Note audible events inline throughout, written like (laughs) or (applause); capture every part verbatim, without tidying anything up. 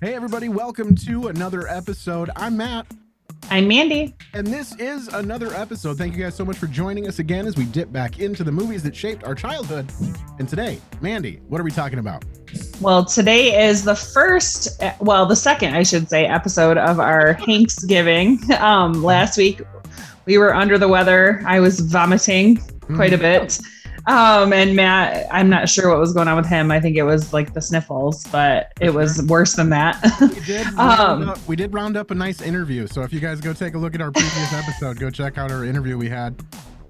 Hey, everybody. Welcome to another episode. I'm Matt. I'm Mandy. And this is another episode. Thank you guys so much for joining us again as we dip back into the movies that shaped our childhood. And today, Mandy, what are we talking about? Well, today is the first, well, the second, I should say, episode of our Hanksgiving. Um, last week, we were under the weather. I was vomiting quite a bit. Um, and Matt, I'm not sure what was going on with him. I think it was like the sniffles, but it was worse than that. We did round, um, up, we did round up a nice interview. So if you guys go take a look at our previous episode, go check out our interview we had.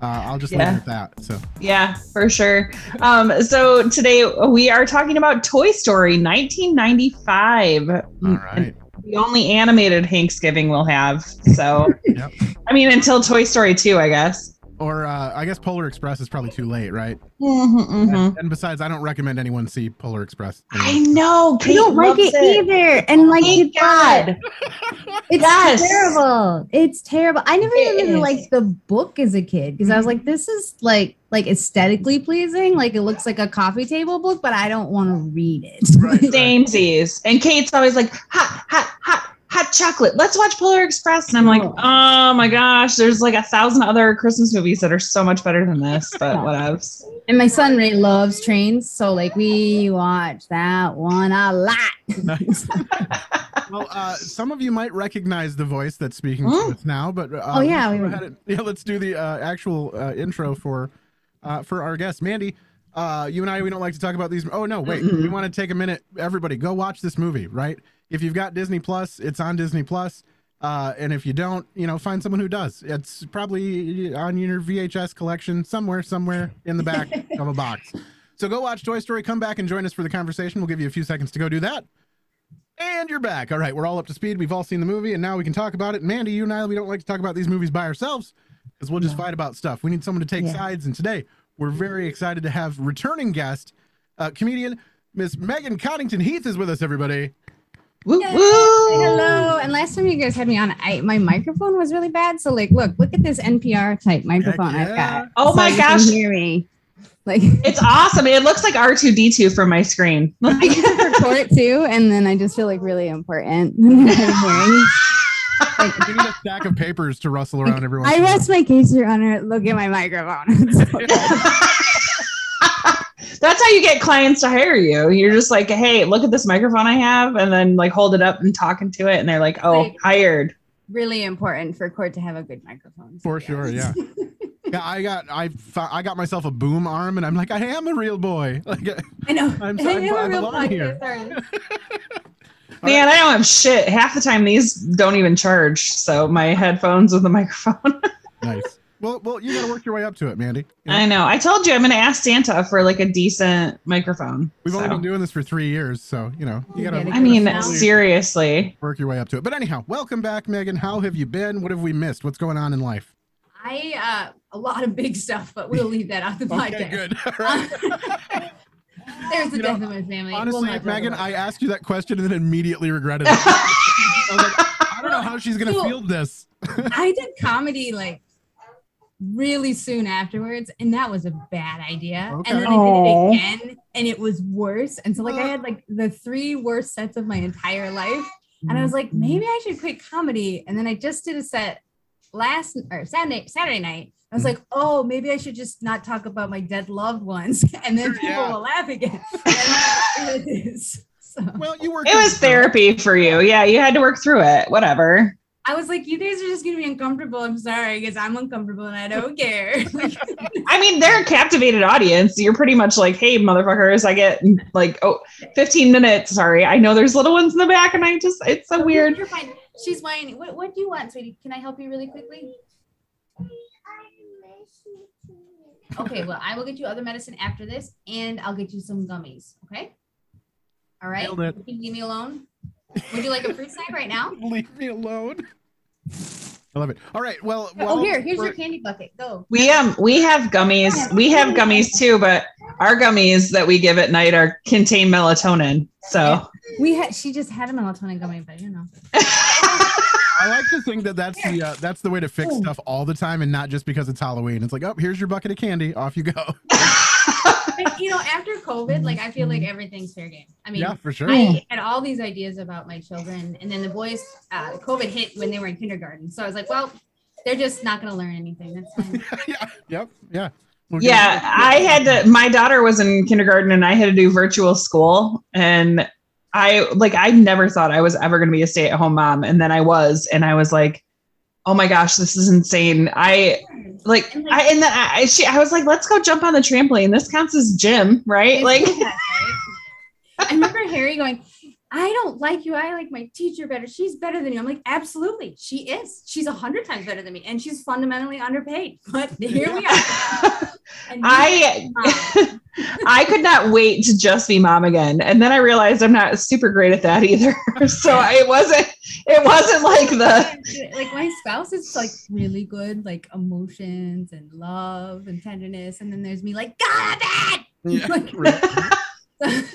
Uh, I'll just yeah. leave it at that. So yeah, for sure. Um, so today we are talking about Toy Story nineteen ninety-five. All right. The only animated Hanksgiving we'll have. So, yep. I mean, until Toy Story two, I guess. Or uh, I guess Polar Express is probably too late, right? Mm-hmm, mm-hmm. And, and besides, I don't recommend anyone see Polar Express anymore. I know. Kate I don't like it, it either. And like, oh you God. God. It's yes. terrible. It's terrible. I never it even is. liked the book as a kid because mm-hmm. I was like, this is like like aesthetically pleasing. Like it looks like a coffee table book, but I don't want to read it. Right, Samesies. Right. And Kate's always like, ha, ha, ha. Hot chocolate. Let's watch Polar Express. And I'm like, oh my gosh, there's like a thousand other Christmas movies that are so much better than this, but whatevs. And my son really loves trains. So like we watch that one a lot. Nice. Well, uh, some of you might recognize the voice that's speaking huh? to us now, but uh, oh, yeah, let's, we go ahead. Yeah, let's do the uh, actual uh, intro for, uh, for our guest, Mandy. Uh, you and I, we don't like to talk about these. Oh, no, wait, mm-hmm. we want to take a minute. Everybody go watch this movie, right? If you've got Disney Plus, it's on Disney Plus. Uh, and if you don't, you know, find someone who does. It's probably on your V H S collection somewhere, somewhere in the back of a box. So go watch Toy Story. Come back and join us for the conversation. We'll give you a few seconds to go do that. And you're back. All right, we're all up to speed. We've all seen the movie, and now we can talk about it. Mandy, you and I, we don't like to talk about these movies by ourselves because we'll just no. fight about stuff. We need someone to take yeah. sides. And today, we're very excited to have returning guest, uh, comedian, Miss Megan Coddington-Heath is with us, everybody. Woo, woo. Hello. And last time you guys had me on, I, my microphone was really bad. So like, look, look at this N P R type microphone yeah. I've got. Oh so my gosh. Hear me. Like it's awesome. It looks like R two D two from my screen. I can record it too. And then I just feel like really important. Like, you need a stack of papers to rustle around like, everyone. I rest my case, Your Honor. Look at my microphone. So that's how you get clients to hire you. You're just like, hey, look at this microphone I have, and then like hold it up and talk into it, and they're like, oh, like, hired. Really important for court to have a good microphone. So for yeah. sure, yeah. Yeah, I got I I got myself a boom arm, and I'm like, I am a real boy. Like, I know. I'm, I am I'm, a real boy here. Man, right. I don't have shit. Half the time, these don't even charge. So my headphones with the microphone. Nice. Well, well, you got to work your way up to it, Mandy. You know? I know. I told you I'm going to ask Santa for like a decent microphone. We've so. only been doing this for three years. So, you know, you got to. I mean, seriously. Work your way up to it. But anyhow, welcome back, Megan. How have you been? What have we missed? What's going on in life? I, uh, a lot of big stuff, but we'll leave that out the podcast. Okay, good. All right. There's the you death know, of my family. Honestly, we'll Megan, I asked you that question and then immediately regretted it. I was like, I don't know how she's going to so, field this. I did comedy like really soon afterwards, and that was a bad idea. Okay. And then Aww. I did it again, and it was worse. And so like I had like the three worst sets of my entire life. And I was like, maybe I should quit comedy. And then I just did a set last or Saturday, Saturday night. I was like, oh, maybe I should just not talk about my dead loved ones, and then people yeah. will laugh again. And it is. So. Well, you worked. It was therapy for you. Yeah, you had to work through it. Whatever. I was like, you guys are just gonna be uncomfortable. I'm sorry, because I'm uncomfortable and I don't care. I mean, they're a captivated audience. You're pretty much like, hey, motherfuckers, I get like, oh, fifteen minutes. Sorry, I know there's little ones in the back, and I just, it's so oh, weird. You're fine. She's whining. What, what do you want, sweetie? Can I help you really quickly? Okay, well, I will get you other medicine after this, and I'll get you some gummies, okay? All right? Can you leave me alone? Would you like a fruit snack right now? Leave me alone. I love it. All right, well. Oh, here, here's your candy bucket. Go. We, um, we have gummies. We have gummies, too, but our gummies that we give at night are contain melatonin, so. We had. She just had a melatonin gummy, but you know. I like to think that that's the uh, that's the way to fix stuff all the time, and not just because it's Halloween. It's like, oh, here's your bucket of candy, off you go. you know, after COVID, like, I feel like everything's fair game. I mean, yeah, for sure. I had all these ideas about my children, and then the boys, uh, COVID hit when they were in kindergarten. So I was like, well, they're just not going to learn anything. That's fine. yeah. Yep. Yeah. We're yeah. Gonna, I had to, my daughter was in kindergarten and I had to do virtual school, and I like, I never thought I was ever going to be a stay at home mom. And then I was, and I was like, oh my gosh, this is insane. I like, and like I, and then I, she, I was like, let's go jump on the trampoline. This counts as gym, right? Like, that, right? I remember Harry going, I don't like you. I like my teacher better. She's better than you. I'm like, absolutely. She is. She's a hundred times better than me. And she's fundamentally underpaid, but here we are. And I, I could not wait to just be mom again. And then I realized I'm not super great at that either. So I wasn't, it wasn't like the, like my spouse is like really good, like emotions and love and tenderness. And then there's me like, God, I'm bad. Yeah. Like,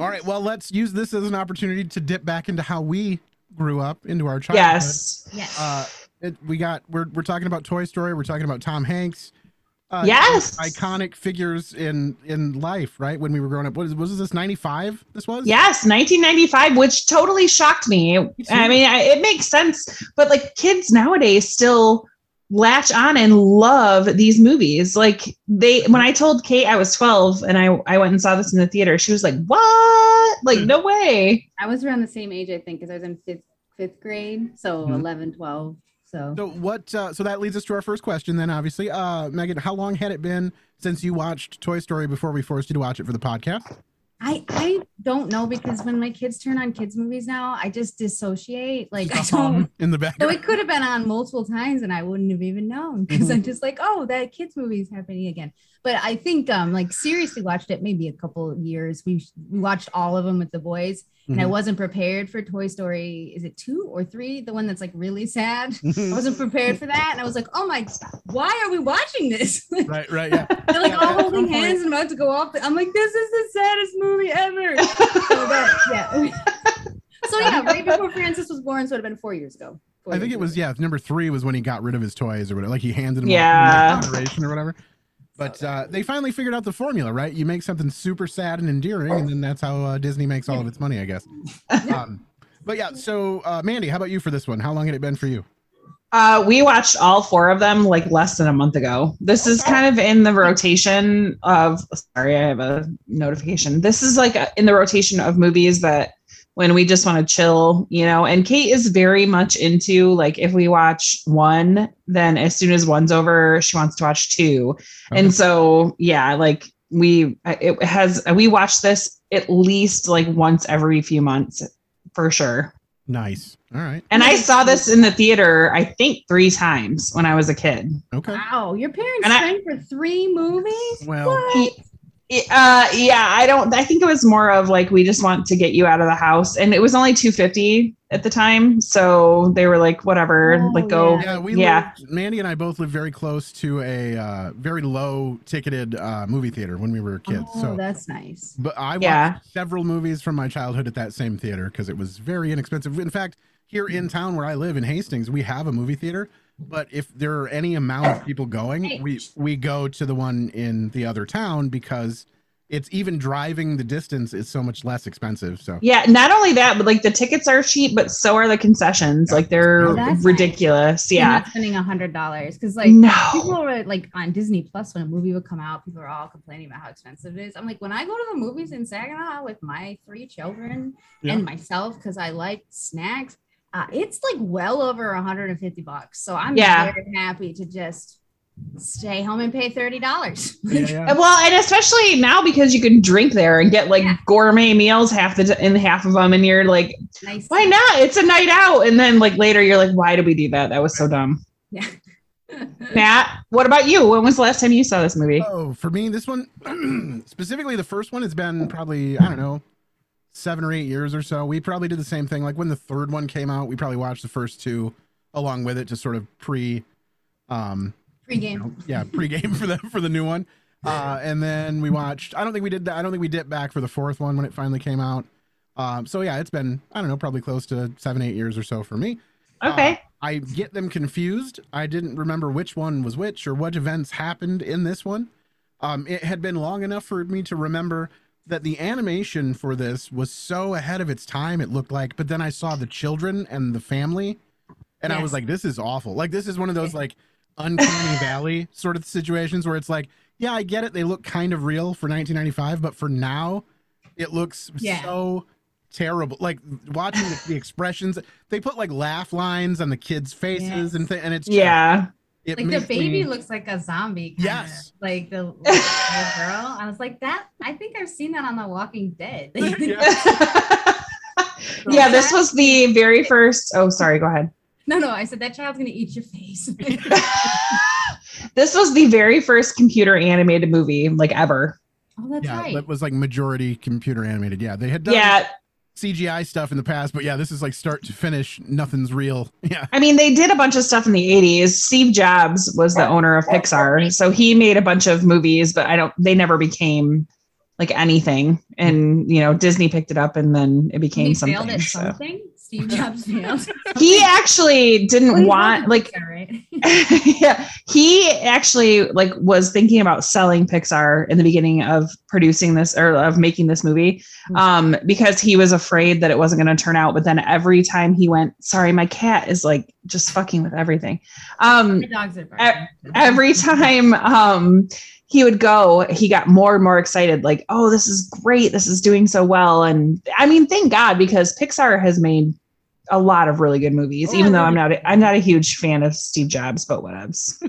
all right. Well, let's use this as an opportunity to dip back into how we grew up, into our childhood. Yes. Yes. Uh, it, we got, we're, we're talking about Toy Story. We're talking about Tom Hanks. Uh, yes. Iconic figures in, in life, right? When we were growing up, what is, was this ninety-five? This was? Yes. nineteen ninety-five, which totally shocked me. I mean, I, it makes sense, but like kids nowadays still latch on and love these movies. Like they, when I told Kate I was twelve and I, I went and saw this in the theater, she was like, what? Like, no way. I was around the same age, I think, because I was in fifth, fifth grade. So mm-hmm. eleven, twelve. So, so what? Uh, so that leads us to our first question then, obviously. Uh, Megan, how long had it been since you watched Toy Story before we forced you to watch it for the podcast? I, I don't know, because when my kids turn on kids movies now, I just dissociate. Like I don't in the back. So it could have been on multiple times and I wouldn't have even known, because mm-hmm. I'm just like, oh, that kids movie is happening again. But I think um like seriously watched it maybe a couple of years. We, we watched all of them with the boys, mm-hmm. and I wasn't prepared for Toy Story. Is it two or three? The one that's like really sad. I wasn't prepared for that. And I was like, oh my, why are we watching this? Right, right. Yeah. They're like all holding hands and about to go off. I'm like, this is the saddest movie ever. So that, yeah. So yeah, right before Francis was born, so it would have been four years ago. Four I think it ago. was yeah. Number three was when he got rid of his toys or whatever, like he handed them yeah. out in generation or whatever. But uh, they finally figured out the formula, right? You make something super sad and endearing, and then that's how uh, Disney makes all of its money, I guess. Um, but yeah, so uh, Mandy, how about you for this one? How long had it been for you? Uh, we watched all four of them like less than a month ago. This is kind of in the rotation of, sorry, I have a notification. This is like a, in the rotation of movies that when we just want to chill, you know, and Kate is very much into like, if we watch one, then as soon as one's over, she wants to watch two. Okay. And so, yeah, like we, it has, we watch this at least like once every few months for sure. Nice. All right. And I saw this in the theater, I think three times when I was a kid. Okay. Wow. Your parents signed for three movies? Well, he, uh, yeah, I don't, I think it was more of like, we just want to get you out of the house. And it was only two fifty at the time. So they were like, whatever, oh, like go. Yeah. yeah, we yeah. Lived, Mandy and I both lived very close to a uh, very low ticketed uh, movie theater when we were kids. Oh, so that's nice. But I watched yeah. several movies from my childhood at that same theater because it was very inexpensive. In fact, here in town where I live in Hastings, we have a movie theater, but if there are any amount of people going, we, we go to the one in the other town because it's even driving the distance is so much less expensive. So yeah, not only that, but like the tickets are cheap, but so are the concessions. Yeah. Like they're oh, ridiculous. Nice. Yeah. You're not spending a hundred dollars. Cause like no. people were like on Disney Plus when a movie would come out, people are all complaining about how expensive it is. I'm like, when I go to the movies in Saginaw with my three children yeah. and myself, cause I like snacks, Uh, it's like well over one hundred fifty bucks. So I'm yeah. very happy to just stay home and pay thirty dollars. Yeah, yeah. Well, and especially now because you can drink there and get like yeah. gourmet meals half the in half of them. And you're like, nice. Why not? It's a night out. And then like later you're like, why did we do that? That was so dumb. Yeah. Matt, what about you? When was the last time you saw this movie? Oh, for me, this one, specifically the first one, it's been probably, I don't know, seven or eight years or so. We probably did the same thing. Like when the third one came out, we probably watched the first two along with it to sort of pre um pre-game. You know, yeah, pre-game for the for the new one. Uh and then we watched I don't think we did that. I don't think we dipped back for the fourth one when it finally came out. Um so yeah, it's been, I don't know, probably close to seven, eight years or so for me. Okay. Uh, I get them confused. I didn't remember which one was which or what events happened in this one. Um, it had been long enough for me to remember that the animation for this was so ahead of its time, it looked like. But then I saw the children and the family, and yes. I was like, this is awful. Like, this is one of those, like, uncanny valley sort of situations where it's like, yeah, I get it. They look kind of real for nineteen ninety-five, but for now, it looks yeah. so terrible. Like, watching the, the expressions, they put, like, laugh lines on the kids' faces yes. and things, and it's yeah. Just, It like the baby me... looks like a zombie. Kinda. Yes. Like the, like the girl. I was like, that, I think I've seen that on The Walking Dead. yeah. So yeah, this was the very first. Oh, sorry. Go ahead. No, no. I said that child's going to eat your face. This was the very first computer animated movie like ever. Oh, that's yeah, right. It was like majority computer animated. Yeah. They had done yeah. C G I stuff in the past, but yeah, this is like start to finish, nothing's real. Yeah, I mean, they did a bunch of stuff in the eighties. Steve Jobs was the owner of Pixar, so he made a bunch of movies, but I don't, they never became like anything. And you know, Disney picked it up and then it became something, failed at so. something. Steve Jobs failed. He actually didn't well, want like Pixar, right? yeah, he actually like was thinking about selling Pixar in the beginning of producing this or of making this movie um, because he was afraid that it wasn't going to turn out. But then every time he went, sorry, my cat is like just fucking with everything. Um, dogs are barking. Every time um, he would go, he got more and more excited. Like, oh, this is great. This is doing so well. And I mean, thank God, because Pixar has made a lot of really good movies, oh, even though I'm not, a, I'm not a huge fan of Steve Jobs, but whatevs.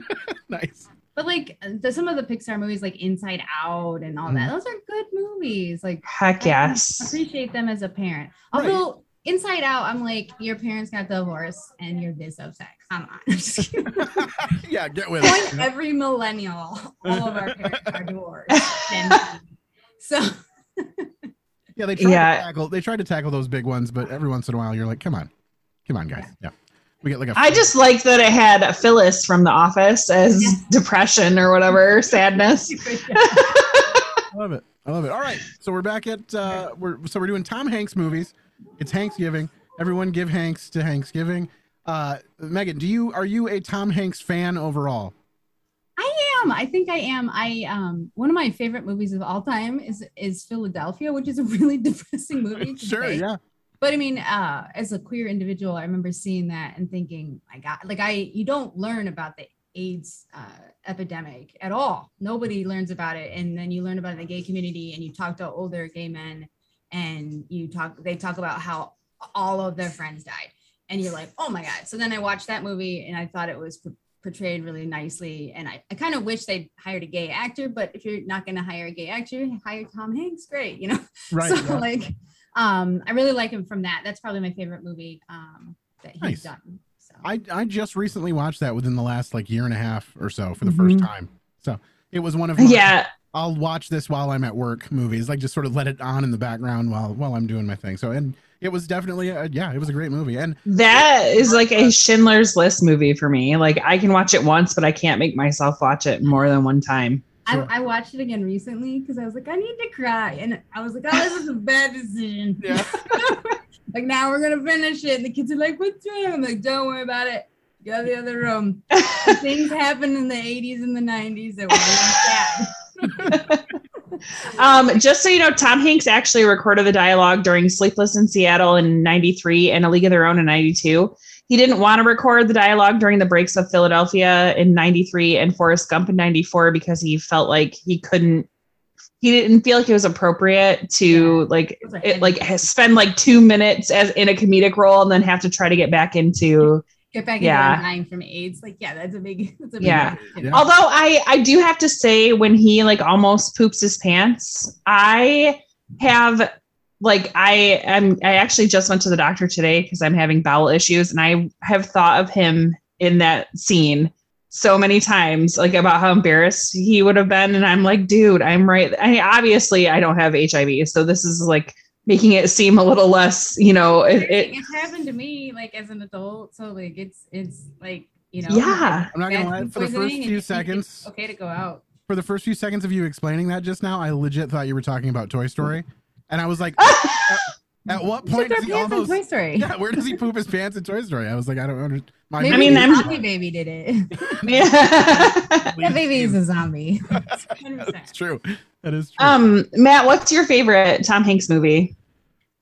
Nice. But like the, some of the Pixar movies, like Inside Out and all mm. that, those are good movies. Like, heck yes. I appreciate them as a parent. Although right. Inside Out, I'm like, your parents got divorced and you're this upset. Come on. Yeah, get with it. Every millennial, all of our parents are divorced. So yeah, they tried yeah. to tackle they tried to tackle those big ones, but every once in a while you're like, come on. Come on, guys. Yeah. yeah. We get like a I just like that it had a Phyllis from The Office as yeah. depression or whatever, sadness. I love it. I love it. All right. So we're back at uh we're so we're doing Tom Hanks movies. It's Hanksgiving. Everyone give Hanks to Hanksgiving. Uh, Megan, do you are you a Tom Hanks fan overall? I am. I think I am. I um one of my favorite movies of all time is is Philadelphia, which is a really depressing movie. Sure, say. yeah. But I mean, uh, as a queer individual, I remember seeing that and thinking, my God, like I you don't learn about the AIDS uh, epidemic at all. Nobody learns about it, and then you learn about it in the gay community, and you talk to older gay men. And you talk, they talk about how all of their friends died. And you're like, oh my God. So then I watched that movie and I thought it was p- portrayed really nicely. And I, I kind of wish they'd hired a gay actor, but if you're not going to hire a gay actor, hire Tom Hanks. Great. You know? Right. So yeah. like, um, I really like him from that. That's probably my favorite movie um, that he's nice. done. So I, I just recently watched that within the last like year and a half or so for the mm-hmm. first time. So it was one of my- yeah. I'll watch this while I'm at work movies, like just sort of let it on in the background while while I'm doing my thing. So, and it was definitely, a, yeah, it was a great movie. And that it, is like a Schindler's List movie for me. Like I can watch it once, but I can't make myself watch it more than one time. I, I watched it again recently because I was like, I need to cry. And I was like, oh, this is a bad decision. Yeah. Like now we're going to finish it. And the kids are like, what's wrong? I'm like, don't worry about it. Go to the other room. Things happened in the eighties and the nineties that were really bad. um, just so you know, Tom Hanks actually recorded the dialogue during Sleepless in Seattle in ninety-three and A League of Their Own in ninety-two. He didn't want to record the dialogue during the breaks of Philadelphia in ninety-three and Forrest Gump in ninety-four because he felt like he couldn't, he didn't feel like it was appropriate to yeah. like it, like spend like two minutes as in a comedic role and then have to try to get back into Get back yeah. into dying from AIDS. Like, yeah, that's a big, that's a big yeah. yeah. Although I, I do have to say when he like almost poops his pants, I have like, I am, I actually just went to the doctor today because I'm having bowel issues. And I have thought of him in that scene so many times, like about how embarrassed he would have been. And I'm like, dude, I'm right. I obviously I don't have H I V. So this is like, making it seem a little less, you know, it, it, it happened to me like as an adult. So like, it's, it's like, you know, yeah, I'm not going to lie. For the first few seconds, okay to go out for the first few seconds of you explaining that just now, I legit thought you were talking about Toy Story. And I was like, At what point does he almost? Toy Story. Yeah, where does he poop his pants in Toy Story? I was like, I don't understand. My Maybe I mean, I'm zombie baby did it. Yeah, that baby is a zombie. That's true. That is true. Um, Matt, what's your favorite Tom Hanks movie?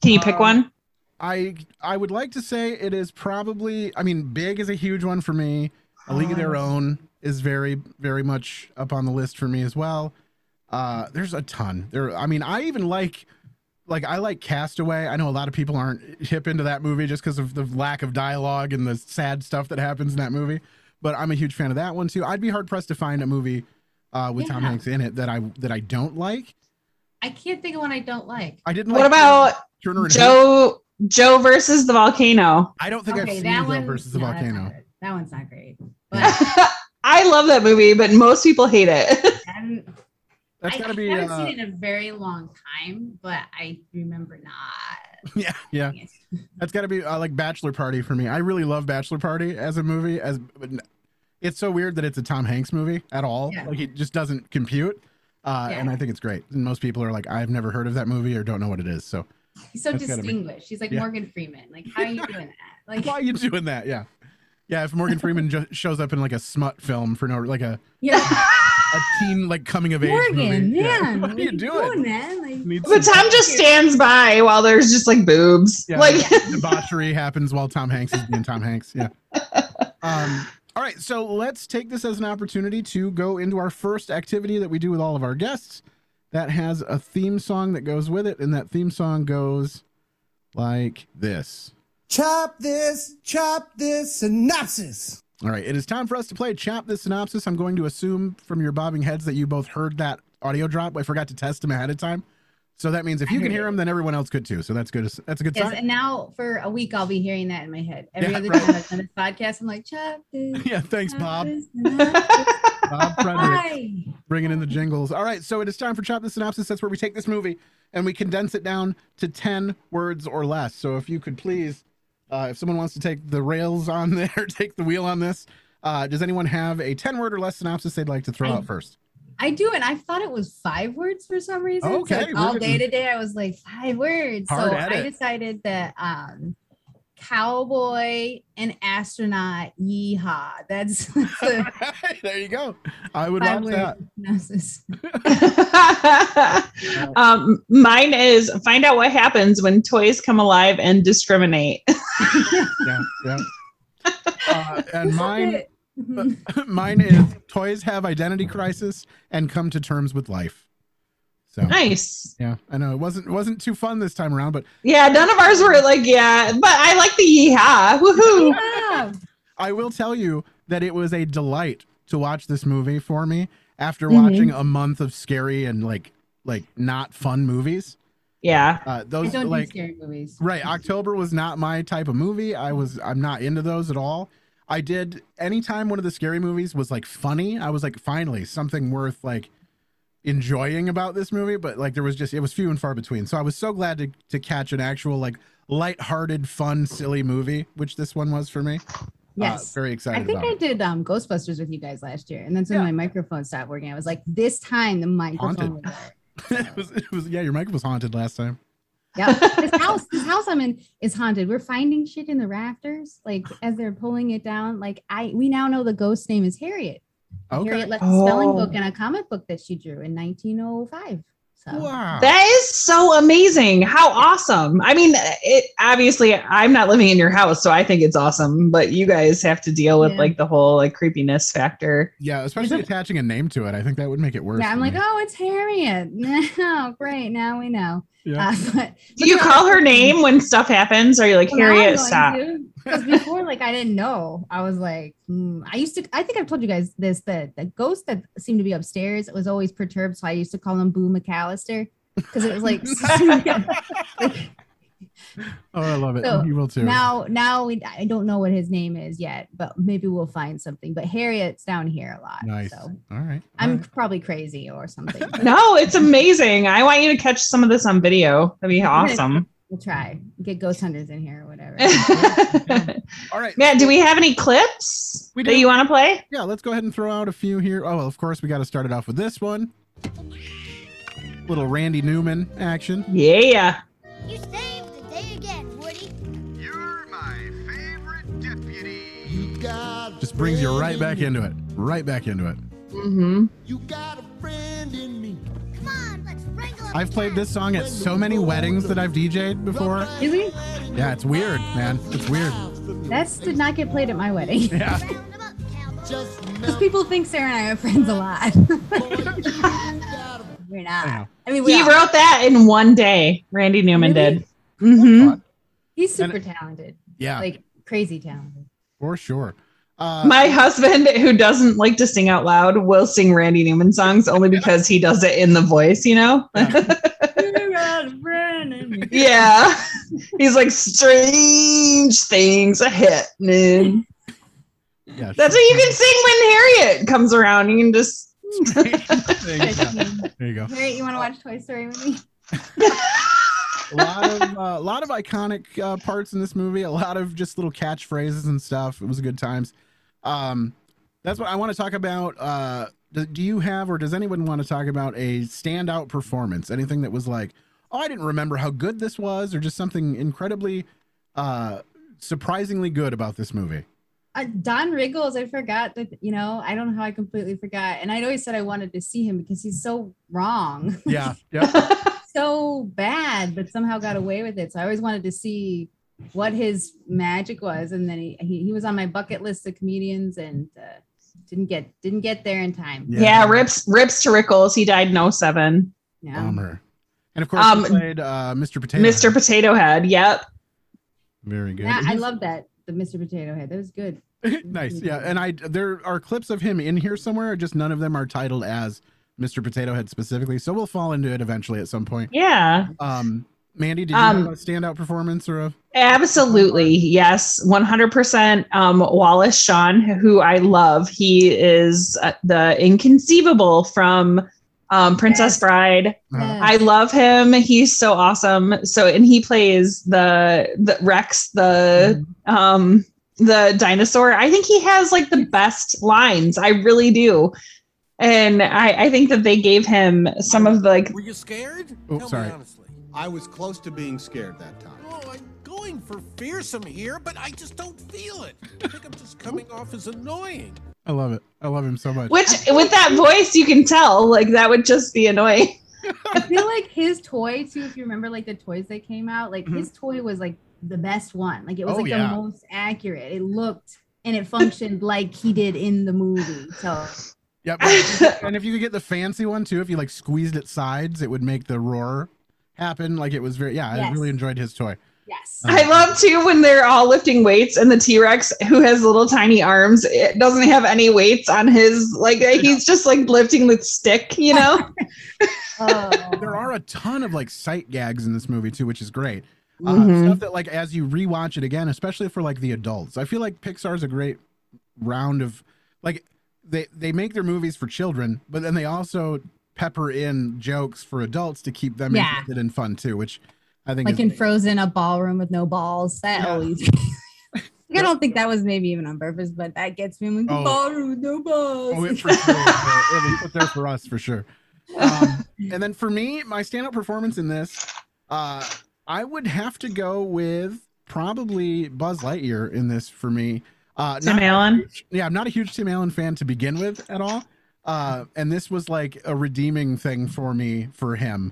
Can you pick um, one? I I would like to say it is probably. I mean, Big is a huge one for me. A League of Their Own is very very much up on the list for me as well. Uh, there's a ton. There. I mean, I even like. Like, I like Castaway. I know a lot of people aren't hip into that movie just because of the lack of dialogue and the sad stuff that happens in that movie. But I'm a huge fan of that one, too. I'd be hard-pressed to find a movie uh, with yeah. Tom Hanks in it that I that I don't like. I can't think of one I don't like. I didn't what like about Turner and Joe Hanks. Joe versus the Volcano? I don't think okay, I've seen that Joe one, versus the no, Volcano. That one's not great. But I love that movie, but most people hate it. and, That's gotta I, be, I haven't uh, seen it in a very long time, but I remember not. Yeah, yeah. That's got to be uh, like Bachelor Party for me. I really love Bachelor Party as a movie. As it's so weird that it's a Tom Hanks movie at all. Yeah. Like it just doesn't compute. Uh, yeah. And I think it's great. And most people are like, I've never heard of that movie or don't know what it is. So he's so distinguished. He's like yeah. Morgan Freeman. Like, how are you doing that? Like, why are you doing that? Yeah, yeah. If Morgan Freeman just shows up in like a smut film for no, like a yeah. A teen like coming of age Morgan, movie. Yeah. Man, what are you doing? Man? Like, but Tom back. just stands by while there's just like boobs. Yeah, like debauchery happens while Tom Hanks is being Tom Hanks. Yeah. Um, all right, so let's take this as an opportunity to go into our first activity that we do with all of our guests that has a theme song that goes with it, and that theme song goes like this. Chop this, chop this synopsis. All right, it is time for us to play Chop This Synopsis. I'm going to assume from your bobbing heads that you both heard that audio drop. I forgot to test them ahead of time. So that means if you can hear them, then everyone else could too. So that's good. That's a good sign. Yes, and now for a week, I'll be hearing that in my head. Every yeah, other right. time I've done this podcast, I'm like, Chop This. Yeah, thanks, Bob. Bob Frederick, bringing in the jingles. All right, so it is time for Chop This Synopsis. That's where we take this movie and we condense it down to ten words or less. So if you could please... Uh, if someone wants to take the rails on there, take the wheel on this. Uh, does anyone have a ten-word or less synopsis they'd like to throw I, out first? I do, and I thought it was five words for some reason. Okay, so like all day today, I was like, five words. Hard so I it. decided that um, cowboy and astronaut, yeehaw. That's the right, there you go. I would watch that. Synopsis. um, mine is find out what happens when toys come alive and discriminate. Yeah, yeah. Uh, and mine, mine is toys have identity crisis and come to terms with life. So nice. Yeah, I know it wasn't wasn't too fun this time around, but yeah, none of ours were like yeah. But I like the yeehaw, woohoo! Yeah. I will tell you that it was a delight to watch this movie for me after mm-hmm. watching a month of scary and like like not fun movies. Yeah, uh, those I don't like do scary movies. Right, October was not my type of movie. I was I'm not into those at all. I did anytime one of the scary movies was like funny, I was like finally something worth like enjoying about this movie. But like there was just it was few and far between. So I was so glad to to catch an actual like lighthearted, fun, silly movie, which this one was for me. Yes, uh, very excited. I think about I did um, Ghostbusters with you guys last year, and then when yeah. my microphone stopped working, I was like, this time the microphone. It was, it was, yeah, your mic was haunted last time. Yeah, this house, this house I'm in is haunted. We're finding shit in the rafters, like as they're pulling it down. Like I, we now know the ghost's name is Harriet. Okay. Harriet left oh. a spelling book and a comic book that she drew in nineteen oh five. So wow. That is so amazing. How awesome. I mean, it obviously I'm not living in your house, so I think it's awesome, but you guys have to deal with yeah. like the whole like creepiness factor. Yeah, especially attaching a name to it. I think that would make it worse. Yeah, I'm like, me. oh, it's Harriet. No, great. Now we know. Yeah. Uh, but, Do you call her name when stuff happens? Or are you like, well, Harriet, stop? Because before, like, I didn't know. I was like, mm. I used to, I think I've told you guys this, that the ghost that seemed to be upstairs, it was always perturbed. So I used to call him Boo McAllister because it was like, oh, I love it. So you will too. Now, now we, I don't know what his name is yet, but maybe we'll find something. But Harriet's down here a lot. Nice. So all right. All I'm right. probably crazy or something. No, it's amazing. I want you to catch some of this on video. That'd be awesome. We'll try. Get ghost hunters in here or whatever. All right. Matt, do we have any clips we do. that you want to play? Yeah, let's go ahead and throw out a few here. Oh, well, of course, we got to start it off with this one. Little Randy Newman action. Yeah. You saved the day. brings you right back into it. Right back into it. Mm-hmm. You got a friend in me. Come on, let's wrangle up. I've played this song at so many weddings that I've D J'd before. Really? Yeah, it's weird, man. It's weird. That did not get played at my wedding. Yeah. Because people think Sarah and I are friends a lot. We're not. I, I mean, we he are. wrote that in one day. Randy Newman really? did. Mm-hmm. He's super and, talented. Yeah. Like crazy talented. For sure. Uh, My husband, who doesn't like to sing out loud, will sing Randy Newman songs only because he does it in the voice, you know? Yeah. Yeah. He's like, strange things are happening. Yeah, that's what you can sing when Harriet comes around. You can just. There you go. Harriet, you want to watch Toy Story with me? A lot of a uh, lot of iconic uh, parts in this movie. A lot of just little catchphrases and stuff. It was good times. Um, that's what I want to talk about. Uh, do, do you have, or does anyone want to talk about a standout performance? Anything that was like, oh, I didn't remember how good this was, or just something incredibly, uh, surprisingly good about this movie. Uh, Don Rickles, I forgot that, you know, I don't know how I completely forgot. And I always said I wanted to see him because he's so wrong. Yeah. Yeah. So bad, but somehow got away with it. So I always wanted to see what his magic was, and then he he, he was on my bucket list of comedians, and uh, didn't get didn't get there in time. Yeah, yeah rips rips to Rickles. He died in oh seven. Yeah. Bummer. And of course, um, he played uh, Mister Potato. Mister Potato Head. Yep. Very good. Yeah, I love that the Mister Potato Head. That was good. Nice. Yeah, and I there are clips of him in here somewhere. Just none of them are titled as Mister Potato Head specifically, so we'll fall into it eventually at some point. Yeah. Um, Mandy, did you um, have a standout performance or a? Absolutely, yes, one hundred percent. Wallace Shawn, who I love, he is uh, the inconceivable from um, Princess yes. Bride. Uh-huh. I love him. He's so awesome. So, and he plays the the Rex, the mm-hmm. um, the dinosaur. I think he has like the best lines. I really do. And I, I think that they gave him some of the, like... Were you scared? Oh, sorry. Me honestly. I was close to being scared that time. Oh, I'm going for fearsome here, but I just don't feel it. I think I'm just coming off as annoying. I love it. I love him so much. Which, with that voice, you can tell, like, that would just be annoying. I feel like his toy, too, if you remember, like, the toys that came out, like, mm-hmm. his toy was, like, the best one. Like, it was, oh, like, yeah. the most accurate. It looked and it functioned like he did in the movie, so... Yep. And if you could get the fancy one too, if you like squeezed its sides, it would make the roar happen. Like it was very, yeah, yes. I really enjoyed his toy. Yes. Um, I love too when they're all lifting weights and the T-Rex, who has little tiny arms, it doesn't have any weights on his, like he's just like lifting the stick, you know? Oh. There are a ton of like sight gags in this movie too, which is great. Uh, mm-hmm. Stuff that like, as you rewatch it again, especially for like the adults, I feel like Pixar's a great round of like, They they make their movies for children, but then they also pepper in jokes for adults to keep them yeah. interested and fun too, which I think like is in amazing. Frozen, a ballroom with no balls. That yeah. always. I don't think that was maybe even on purpose, but that gets me like oh. ballroom with no balls. Oh, it for sure. It was there for us for sure. Um, and then for me, my standout performance in this, uh, I would have to go with probably Buzz Lightyear in this for me. Uh, Tim Allen? Huge, yeah, I'm not a huge Tim Allen fan to begin with at all. Uh, and this was like a redeeming thing for me, for him.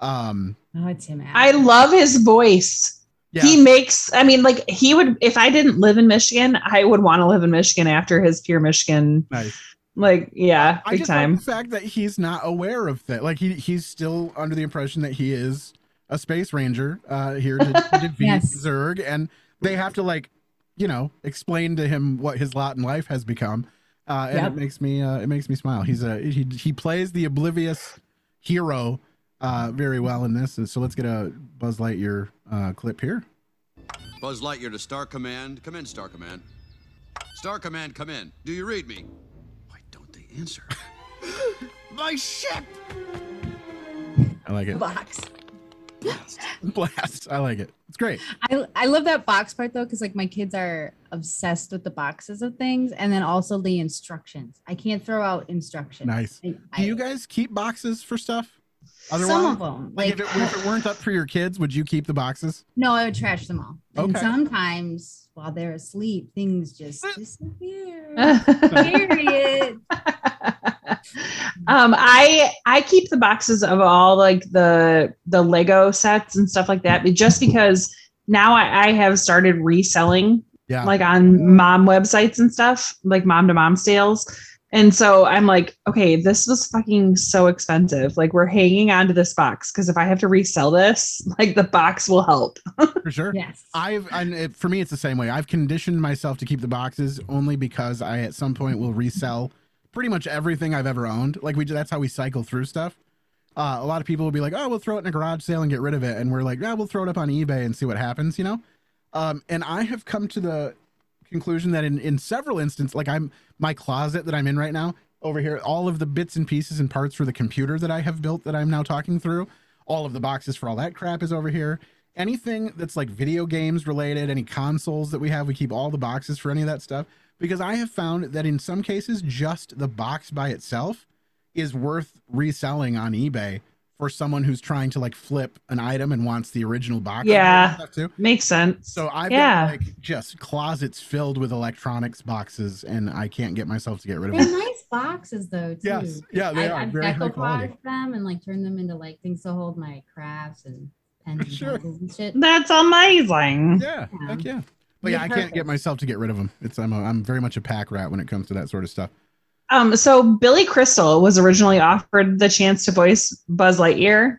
Um, oh, Tim Allen. I love his voice. Yeah. He makes, I mean, like he would, if I didn't live in Michigan, I would want to live in Michigan after his Pure Michigan. Nice. Like, yeah, big I just time. Like the fact that he's not aware of that. Like he he's still under the impression that he is a space ranger uh, here to, to defeat yes. Zurg. And they have to like, you know, explain to him what his lot in life has become. Uh, and yep. it makes me, uh, it makes me smile. He's a, he, he plays the oblivious hero uh, very well in this. And so let's get a Buzz Lightyear uh, clip here. Buzz Lightyear to Star Command. Come in, Star Command. Star Command, come in. Do you read me? Why don't they answer? My ship! I like it. Box. Blast. Blast. I like it. It's great. I, I love that box part though, because like my kids are obsessed with the boxes of things, and then also the instructions. I can't throw out instructions. Nice. I, I, Do you guys keep boxes for stuff? Are there some of them. Like, if it, if it weren't up for your kids, would you keep the boxes? No, I would trash them all. Okay. And sometimes while they're asleep, things just disappear. Period. um, I I keep the boxes of all like the the Lego sets and stuff like that, but just because now I, I have started reselling, yeah, like on mom websites and stuff, like mom to mom sales. And so I'm like, okay, this was fucking so expensive. Like, we're hanging on to this box because if I have to resell this, like the box will help. For sure. Yes. I've, and it, for me, it's the same way. I've conditioned myself to keep the boxes only because I, at some point, will resell pretty much everything I've ever owned. Like we do. That's how we cycle through stuff. Uh, a lot of people will be like, oh, we'll throw it in a garage sale and get rid of it. And we're like, yeah, we'll throw it up on eBay and see what happens, you know? Um, and I have come to the conclusion that in, in several instances, like I'm my closet that I'm in right now over here, all of the bits and pieces and parts for the computer that I have built that I'm now talking through, all of the boxes for all that crap is over here. Anything that's like video games related, any consoles that we have, we keep all the boxes for any of that stuff, because I have found that in some cases, just the box by itself is worth reselling on eBay for someone who's trying to like flip an item and wants the original box. Yeah, too. Makes sense. So I've yeah. got like just closets filled with electronics boxes, and I can't get myself to get rid of them. They're nice boxes though, too. Yes. Yeah, they I, are. I've very high quality. Them and like turn them into like things to hold my crafts and pens and, sure. and shit. That's amazing. Yeah, yeah. Heck yeah. But You're yeah, perfect. I can't get myself to get rid of them. It's I'm a, I'm very much a pack rat when it comes to that sort of stuff. Um, so Billy Crystal was originally offered the chance to voice Buzz Lightyear.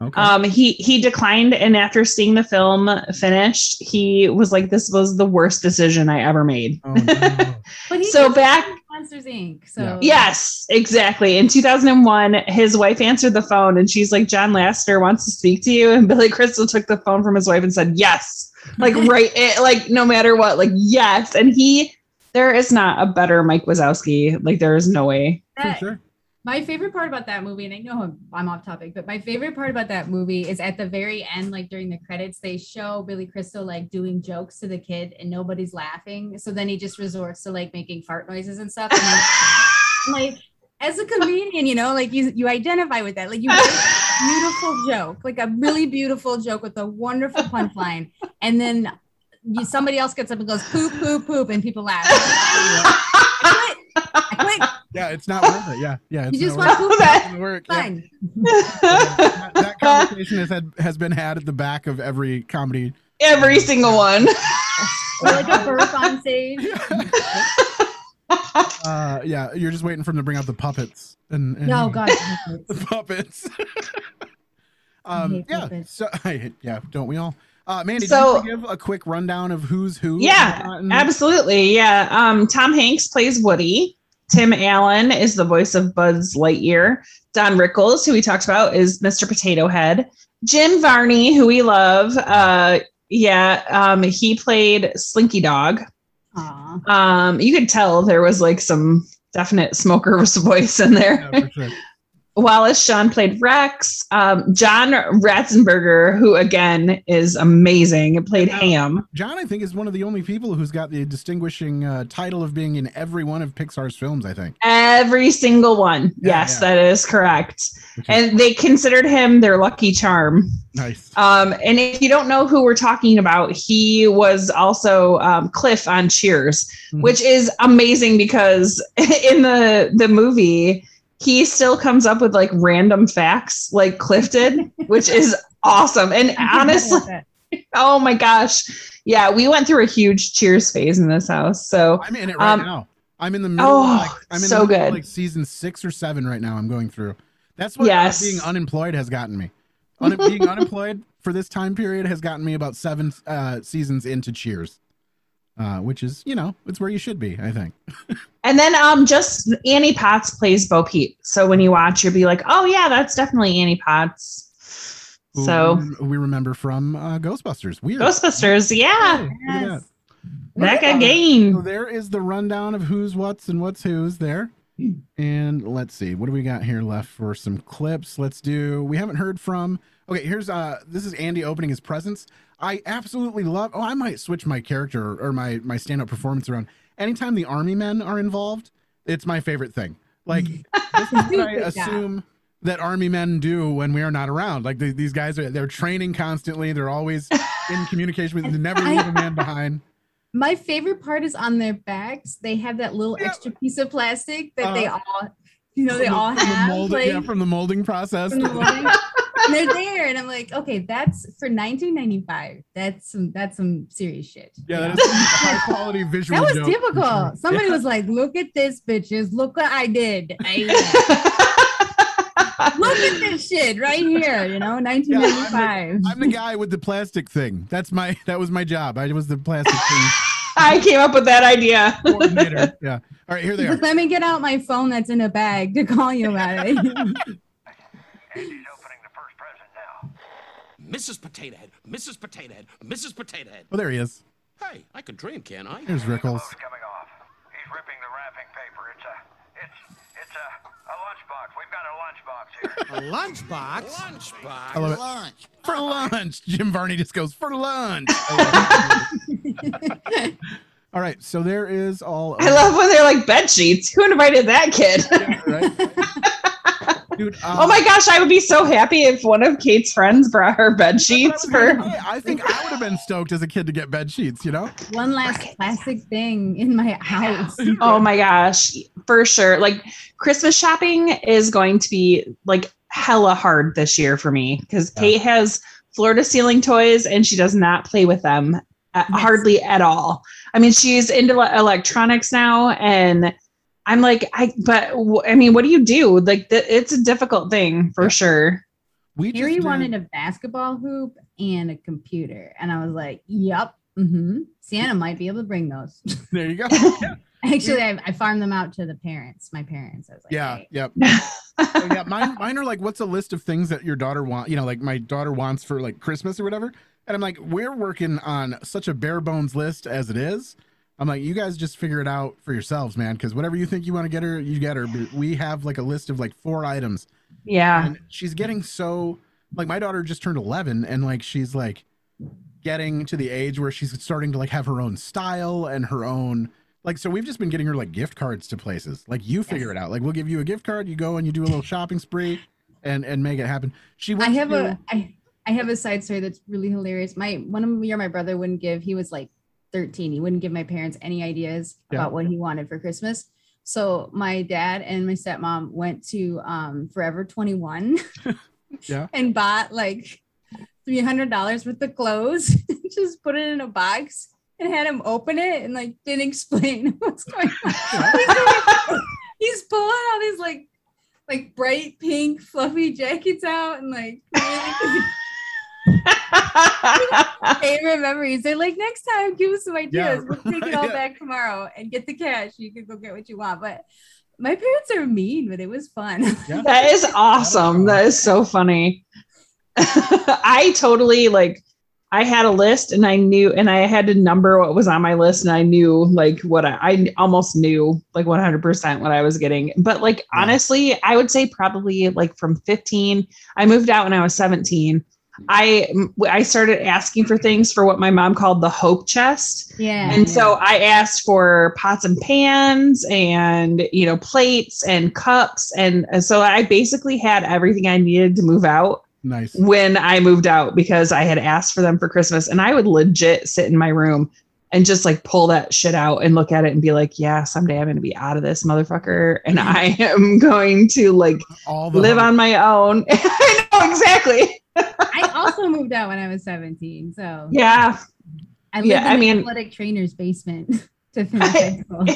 Okay. Um, he, he declined. And after seeing the film finished, he was like, this was the worst decision I ever made. Oh, no. But he so back Monsters Incorporated. So yeah. Yes, exactly. In two thousand one, his wife answered the phone and she's like, John Lasseter wants to speak to you. And Billy Crystal took the phone from his wife and said, yes, like, right. It, like, no matter what, like, yes. And he, there is not a better Mike Wazowski. Like, there is no way. That, for sure. My favorite part about that movie, and I know I'm, I'm off topic, but my favorite part about that movie is at the very end, like during the credits, they show Billy Crystal like doing jokes to the kid and nobody's laughing. So then he just resorts to like making fart noises and stuff. And, like, like, as a comedian, you know, like you, you identify with that. Like, you make a beautiful joke, like a really beautiful joke with a wonderful punchline. And then You, somebody else gets up and goes poop, poop, poop, and people laugh. I quit. I quit. Yeah, it's not worth it. Yeah, yeah. It's you just want to poop that. Work. Fine. Yeah. that, that conversation has had, has been had at the back of every comedy. Every single one. Or like a burp on stage. uh, yeah, you're just waiting for them to bring out the puppets. And, and no, God, the puppets. um, I hate yeah, puppets. So I, yeah, don't we all? Uh, Mandy, so, do you give a quick rundown of who's who? Yeah, absolutely. Yeah. Um, Tom Hanks plays Woody. Tim Allen is the voice of Buzz Lightyear. Don Rickles, who we talked about, is Mister Potato Head. Jim Varney, who we love. Uh, yeah, um, he played Slinky Dog. Aww. Um, you could tell there was like some definite smoker's voice in there. Yeah, for sure. Wallace Shawn played Rex. Um, John Ratzenberger, who again is amazing, played now, Ham. John, I think, is one of the only people who's got the distinguishing uh, title of being in every one of Pixar's films, I think. Every single one. Yeah, yes, yeah. That is correct. And they considered him their lucky charm. Nice. Um, and if you don't know who we're talking about, he was also um, Cliff on Cheers, mm-hmm. which is amazing because in the the movie, he still comes up with like random facts like Cliff did, which is awesome. And honestly, oh my gosh. Yeah. We went through a huge Cheers phase in this house. So I'm in it right um, now. I'm in the middle, oh, of, like, I'm in so the middle of like season six or seven right now. I'm going through. That's what yes. being unemployed has gotten me. Un- being unemployed for this time period has gotten me about seven uh, seasons into Cheers. Uh, which is, you know, it's where you should be, I think. And then um, just Annie Potts plays Bo Peep. So when you watch, you'll be like, oh, yeah, that's definitely Annie Potts. Ooh, so we remember from uh, Ghostbusters. Weird. Ghostbusters. Yeah. Hey, yes. Back that. Again. So there is the rundown of who's what's and what's who's there. And let's see. What do we got here left for some clips? Let's do. We haven't heard from. Okay, here's uh this is Andy opening his presents. I absolutely love oh, I might switch my character or my my stand-up performance around. Anytime the army men are involved, it's my favorite thing. Like, this is what I assume that army men do when we are not around. Like the, these guys are, they're training constantly. They're always in communication with, they never leave a man behind. My favorite part is on their backs. They have that little yeah. extra piece of plastic that uh, they all, you know, they the, all have the molding, like, yeah, from the molding process. From the molding. And they're there, and I'm like, okay, that's for nineteen ninety-five. That's some, that's some serious shit. Yeah, that is some high quality visual. That was joke. Typical. Sure. Somebody yeah. was like, "Look at this, bitches! Look what I did! I look at this shit right here!" You know, nineteen ninety-five. Yeah, I'm, the, I'm the guy with the plastic thing. That's my that was my job. I was the plastic thing. I came up with that idea. Coordinator. Yeah. All right, here they are. Let me get out my phone that's in a bag to call you about it. Missus Potato Head, Missus Potato Head, Missus Potato Head. Oh, there he is. Hey, I could dream, can't I? Here's Rickles. Coming off. He's ripping the wrapping paper. It's a, it's, it's a, a lunchbox. We've got a lunchbox here. A lunchbox? Lunchbox. I love it. Lunch. For lunch. Jim Varney just goes, for lunch. All right, so there is all. I love when they're like bed sheets. Who invited that kid? Yeah, right. right. Dude, um, oh my gosh, I would be so happy if one of Kate's friends brought her bed sheets for. I think I would have been stoked as a kid to get bed sheets, you know? One last right. plastic thing in my house. Oh my gosh, for sure. Like Christmas shopping is going to be like hella hard this year for me because yeah. Kate has floor to ceiling toys and she does not play with them at, yes. hardly at all. I mean, she's into electronics now and I'm like, I, but I mean, what do you do? Like, th- it's a difficult thing for sure. We Harry just wanted a basketball hoop and a computer. And I was like, yep. Mm-hmm. Santa might be able to bring those. There you go. Yeah. Actually, yeah. I, I farmed them out to the parents, my parents. I was like, yeah, hey. Yep. So, yeah. Mine, mine are like, what's a list of things that your daughter wants? You know, like my daughter wants for like Christmas or whatever. And I'm like, we're working on such a bare bones list as it is. I'm like, you guys just figure it out for yourselves, man. Because whatever you think you want to get her, you get her. But we have like a list of like four items. Yeah. And she's getting so like my daughter just turned eleven and like she's like getting to the age where she's starting to like have her own style and her own like. So we've just been getting her like gift cards to places. Like you figure yes. it out. Like we'll give you a gift card. You go and you do a little shopping spree and and make it happen. She. I have to, a I, I have a side story that's really hilarious. My one of year my brother wouldn't give. He was like. thirteen. He wouldn't give my parents any ideas yeah. about what he wanted for Christmas. So my dad and my stepmom went to um, Forever twenty-one yeah. and bought like three hundred dollars worth of clothes, just put it in a box and had him open it and like didn't explain what's going on. He's pulling all these like, like bright pink fluffy jackets out and like really favorite memories. They're like, next time give us some ideas, yeah, we'll take right, it all yeah. back tomorrow and get the cash, you can go get what you want. But my parents are mean, but it was fun. Yeah. That is awesome. That is so funny. I totally like I had a list and I knew and I had to number what was on my list and I knew like what I, I almost knew like one hundred percent what I was getting. But like yeah. honestly I would say probably like from fifteen, I moved out when I was seventeen. I I started asking for things for what my mom called the hope chest. Yeah. And yeah. so I asked for pots and pans and, you know, plates and cups. And so I basically had everything I needed to move out. Nice. When I moved out because I had asked for them for Christmas and I would legit sit in my room and just like pull that shit out and look at it and be like, yeah, someday I'm going to be out of this motherfucker. And I am going to like All the live hope. On my own. I know exactly. I also moved out when I was seventeen, so yeah, I lived yeah, in I an mean, athletic trainer's basement to finish high school.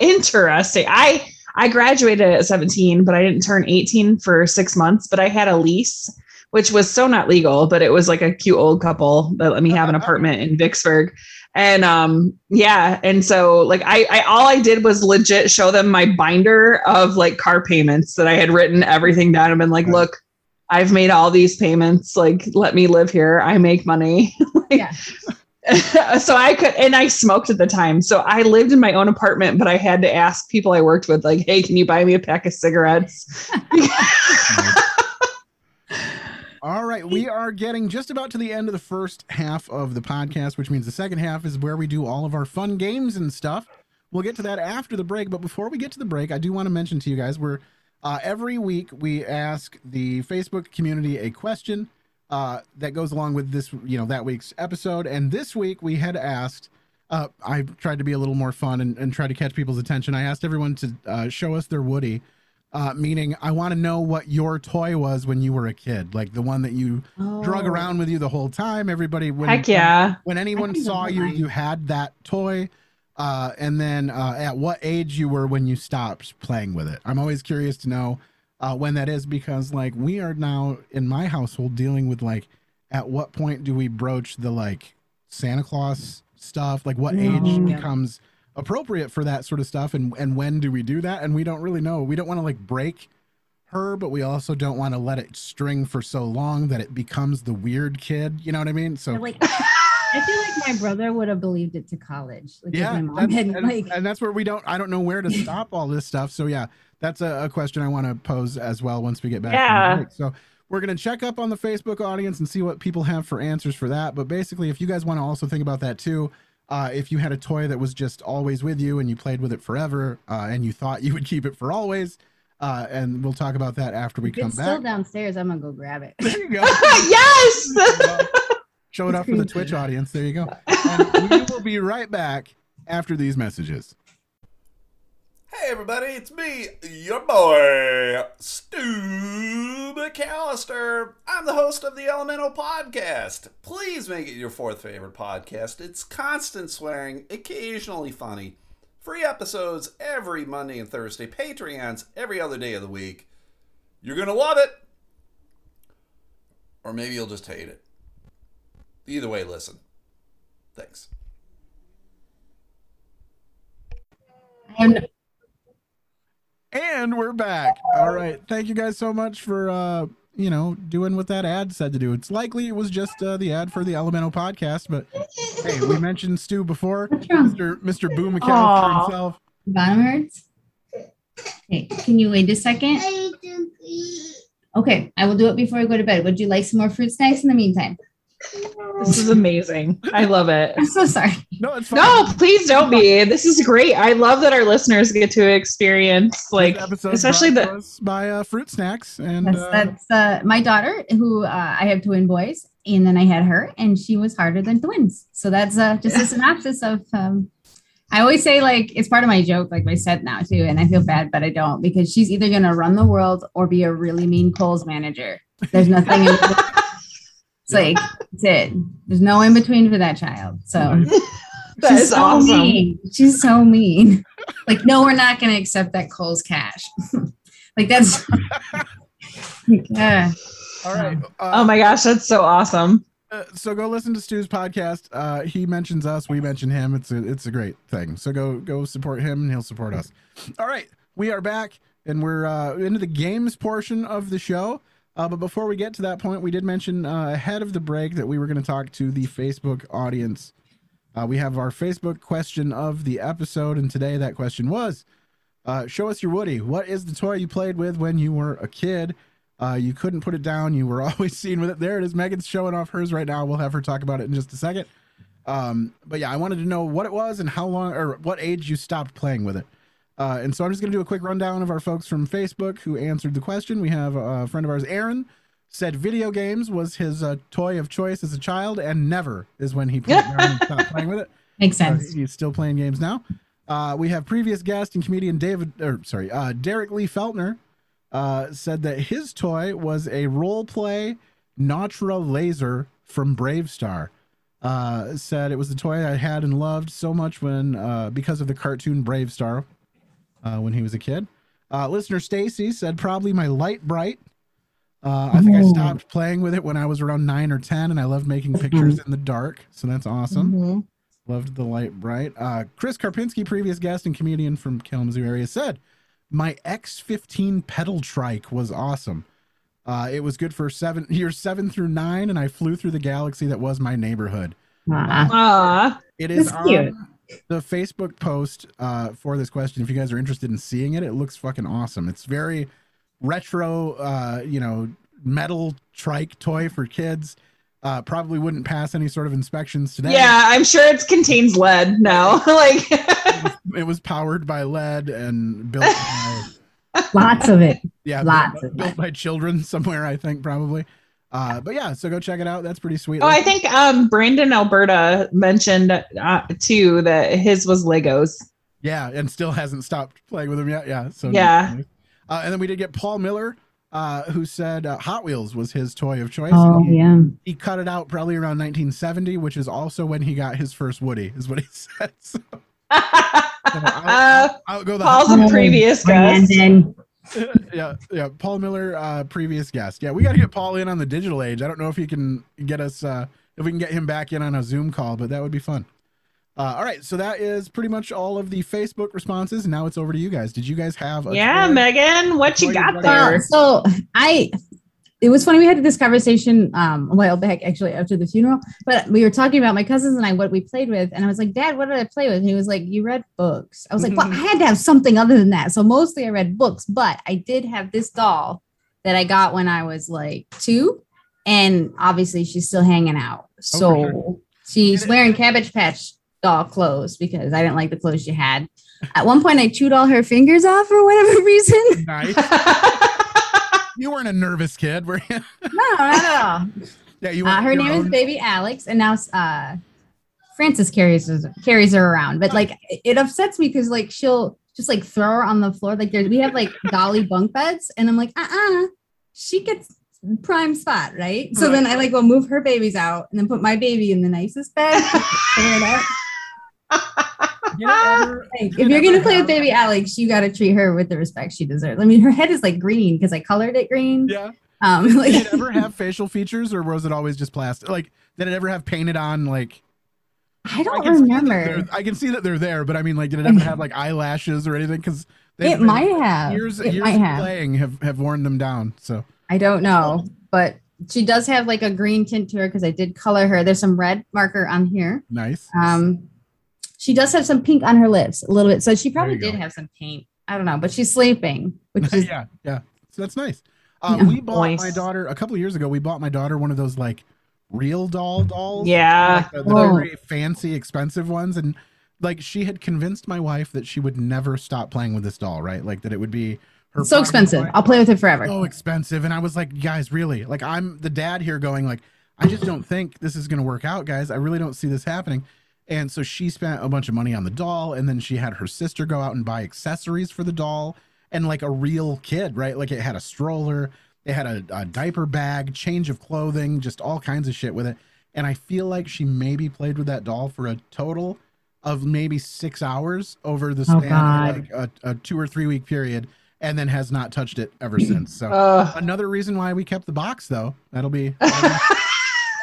Interesting. I I graduated at seventeen, but I didn't turn eighteen for six months. But I had a lease, which was so not legal, but it was like a cute old couple that let me have an apartment in Vicksburg, and um, yeah, and so like I, I all I did was legit show them my binder of like car payments that I had written everything down and been like, look. I've made all these payments. Like, let me live here. I make money. like, Yeah. (laughs) so I could, and I smoked at the time. So I lived in my own apartment, but I had to ask people I worked with, like, "Hey, can you buy me a pack of cigarettes?" All right. We are getting just about to the end of the first half of the podcast, which means the second half is where we do all of our fun games and stuff. We'll get to that after the break. But before we get to the break, I do want to mention to you guys, we're Uh, every week, we ask the Facebook community a question uh, that goes along with this, you know, that week's episode. And this week, we had asked. Uh, I tried to be a little more fun and, and try to catch people's attention. I asked everyone to uh, show us their Woody, uh, meaning I want to know what your toy was when you were a kid, like the one that you oh. drug around with you the whole time. Everybody, when, Heck yeah. when, when anyone saw you, you had that toy. Uh, and then uh, at what age you were when you stopped playing with it. I'm always curious to know uh, when that is, because like we are now in my household dealing with like, at what point do we broach the like Santa Claus stuff, like what no. age becomes appropriate for that sort of stuff, and and when do we do that? And we don't really know. We don't want to like break her, but we also don't want to let it string for so long that it becomes the weird kid, you know what I mean? So like, I feel like my brother would have believed it to college, like, yeah, my mom that's, and, like... and that's where we don't I don't know where to stop all this stuff. So yeah, that's a, a question I want to pose as well once we get back yeah. from the break. So we're going to check up on the Facebook audience and see what people have for answers for that. But basically, if you guys want to also think about that too, uh, if you had a toy that was just always with you and you played with it forever uh, and you thought you would keep it for always, uh, and we'll talk about that after we if come it's back. It's still downstairs. I'm going to go grab it. There you go. Yes! Well, show it off for the Twitch audience. There you go. And we will be right back after these messages. Hey everybody, it's me, your boy, Stu McAllister. I'm the host of the Elemental Podcast. Please make it your fourth favorite podcast. It's constant swearing, occasionally funny. Free episodes every Monday and Thursday. Patreons every other day of the week. You're going to love it. Or maybe you'll just hate it. Either way, listen. Thanks. And... And we're back. All right. Thank you guys so much for, uh, you know, doing what that ad said to do. It's likely it was just uh, the ad for the Elemental Podcast, but hey, we mentioned Stu before. Mister Mister Boo McAllister himself. Backwards. Hey, can you wait a second? Okay, I will do it before I go to bed. Would you like some more fruit snacks in the meantime? This is amazing. I love it. I'm so sorry. No, it's fine. No, please don't be. This is great. I love that our listeners get to experience, like, especially the by uh, fruit snacks. And that's, uh, that's uh, my daughter, who uh, I have twin boys, and then I had her, and she was harder than twins. So that's uh, just a synopsis of. Um, I always say, like, it's part of my joke, like my set now too, and I feel bad, but I don't, because she's either gonna run the world or be a really mean Kohl's manager. There's nothing. in- It's like, that's it. There's no in between for that child. So that she's is so awesome. Mean. She's so mean. Like, no, we're not going to accept that Kohl's cash. Like, that's. Yeah. All right. Uh, oh my gosh, that's so awesome. Uh, so go listen to Stu's podcast. Uh, he mentions us. We mention him. It's a it's a great thing. So go go support him, and he'll support us. All right, we are back, and we're uh, into the games portion of the show. Uh, but before we get to that point, we did mention uh, ahead of the break that we were going to talk to the Facebook audience. Uh, we have our Facebook question of the episode, and today that question was, uh, show us your Woody. What is the toy you played with when you were a kid? Uh, you couldn't put it down. You were always seen with it. There it is. Megan's showing off hers right now. We'll have her talk about it in just a second. Um, but yeah, I wanted to know what it was and how long or what age you stopped playing with it. Uh, and so I'm just going to do a quick rundown of our folks from Facebook who answered the question. We have a friend of ours, Aaron, said video games was his uh, toy of choice as a child, and never is when he put it down and stopped playing with it. Makes sense. Uh, he's still playing games now. Uh, we have previous guest and comedian David, or sorry, uh, Derek Lee Feltner uh, said that his toy was a role play Natra laser from Brave Star. Uh, said it was the toy I had and loved so much when uh, because of the cartoon Brave Star. Uh, when he was a kid. Uh, listener Stacy said probably my Light Bright. Uh, I think I stopped playing with it when I was around nine or ten, and I loved making pictures in the dark. So that's awesome. Mm-hmm. Loved the Light Bright. Uh, Chris Karpinski, previous guest and comedian from Kalamazoo area, said my X fifteen pedal trike was awesome. Uh, it was good for seven years, seven through nine, and I flew through the galaxy that was my neighborhood. Aww. Aww. It is that's cute. On- The Facebook post uh, for this question, if you guys are interested in seeing it, it looks fucking awesome. It's very retro, uh, you know, metal trike toy for kids. Uh, probably wouldn't pass any sort of inspections today. Yeah, I'm sure it contains lead now. Like it, was, it was powered by lead and built by... Lots of it. Yeah, lots built, of built by children somewhere, I think, probably. Uh, but yeah, so go check it out. That's pretty sweet. Oh, I think um, Brandon Alberta mentioned uh, too that his was Legos. Yeah, and still hasn't stopped playing with them yet. Yeah. So yeah. Uh, and then we did get Paul Miller, uh, who said uh, Hot Wheels was his toy of choice. Oh he, yeah. He cut it out probably around nineteen seventy, which is also when he got his first Woody, is what he said. So, so I'll, I'll go the Paul's a previous guest. yeah, yeah. Paul Miller, uh, previous guest. Yeah, we got to get Paul in on the digital age. I don't know if he can get us, uh, if we can get him back in on a Zoom call, but that would be fun. Uh, all right, so that is pretty much all of the Facebook responses. Now it's over to you guys. Did you guys have? A yeah, toy, Megan, what you got there? So I, it was funny. We had this conversation um, a while back, actually, after the funeral. But we were talking about my cousins and I, what we played with, and I was like, "Dad, what did I play with?" And he was like, "You read books." I was like, "Well, I had to have something other than that." So mostly I read books, but I did have this doll that I got when I was like two, and obviously she's still hanging out. So oh, sure. she's wearing Cabbage Patch doll clothes because I didn't like the clothes she had. At one point I chewed all her fingers off for whatever reason. Nice. You weren't a nervous kid, were you? No, not at all. Yeah, you uh, her name own. is Baby Alex, and now uh Frances carries carries her around. But like it upsets me because like she'll just like throw her on the floor. Like there's we have like dolly bunk beds, and I'm like, uh-uh, she gets prime spot, right? So right. then I like will move her babies out and then put my baby in the nicest bed. Clear it up. You ever, if you you're gonna play with Baby Alex, you gotta treat her with the respect she deserves. I mean, her head is like green because I colored it green. Yeah. Um, like, did it ever have facial features, or was it always just plastic? Like, did it ever have painted on? Like, I don't I remember. I can see that they're there, but I mean, like, did it ever have like eyelashes or anything? Because it might have. Years, it years might of have. playing have have worn them down. So I don't know, but she does have like a green tint to her because I did color her. There's some red marker on here. Nice. Um. She does have some pink on her lips a little bit. So she probably did go. have some paint. I don't know, but she's sleeping, which is yeah, yeah. So that's nice. Uh, yeah. We bought nice. my daughter a couple of years ago. We bought my daughter one of those like real doll dolls. Yeah. Like, uh, the very fancy, expensive ones. And like she had convinced my wife that she would never stop playing with this doll, right? Like that it would be her. So expensive. Toy. I'll play with it forever. So expensive. And I was like, guys, really? Like I'm the dad here going like, I just don't think this is going to work out, guys. I really don't see this happening. And so she spent a bunch of money on the doll, and then she had her sister go out and buy accessories for the doll and like a real kid, right? Like it had a stroller, it had a, a diaper bag, change of clothing, just all kinds of shit with it. And I feel like she maybe played with that doll for a total of maybe six hours over the span oh of like a, a two or three week period, and then has not touched it ever since. So uh. another reason why we kept the box, though. That'll be...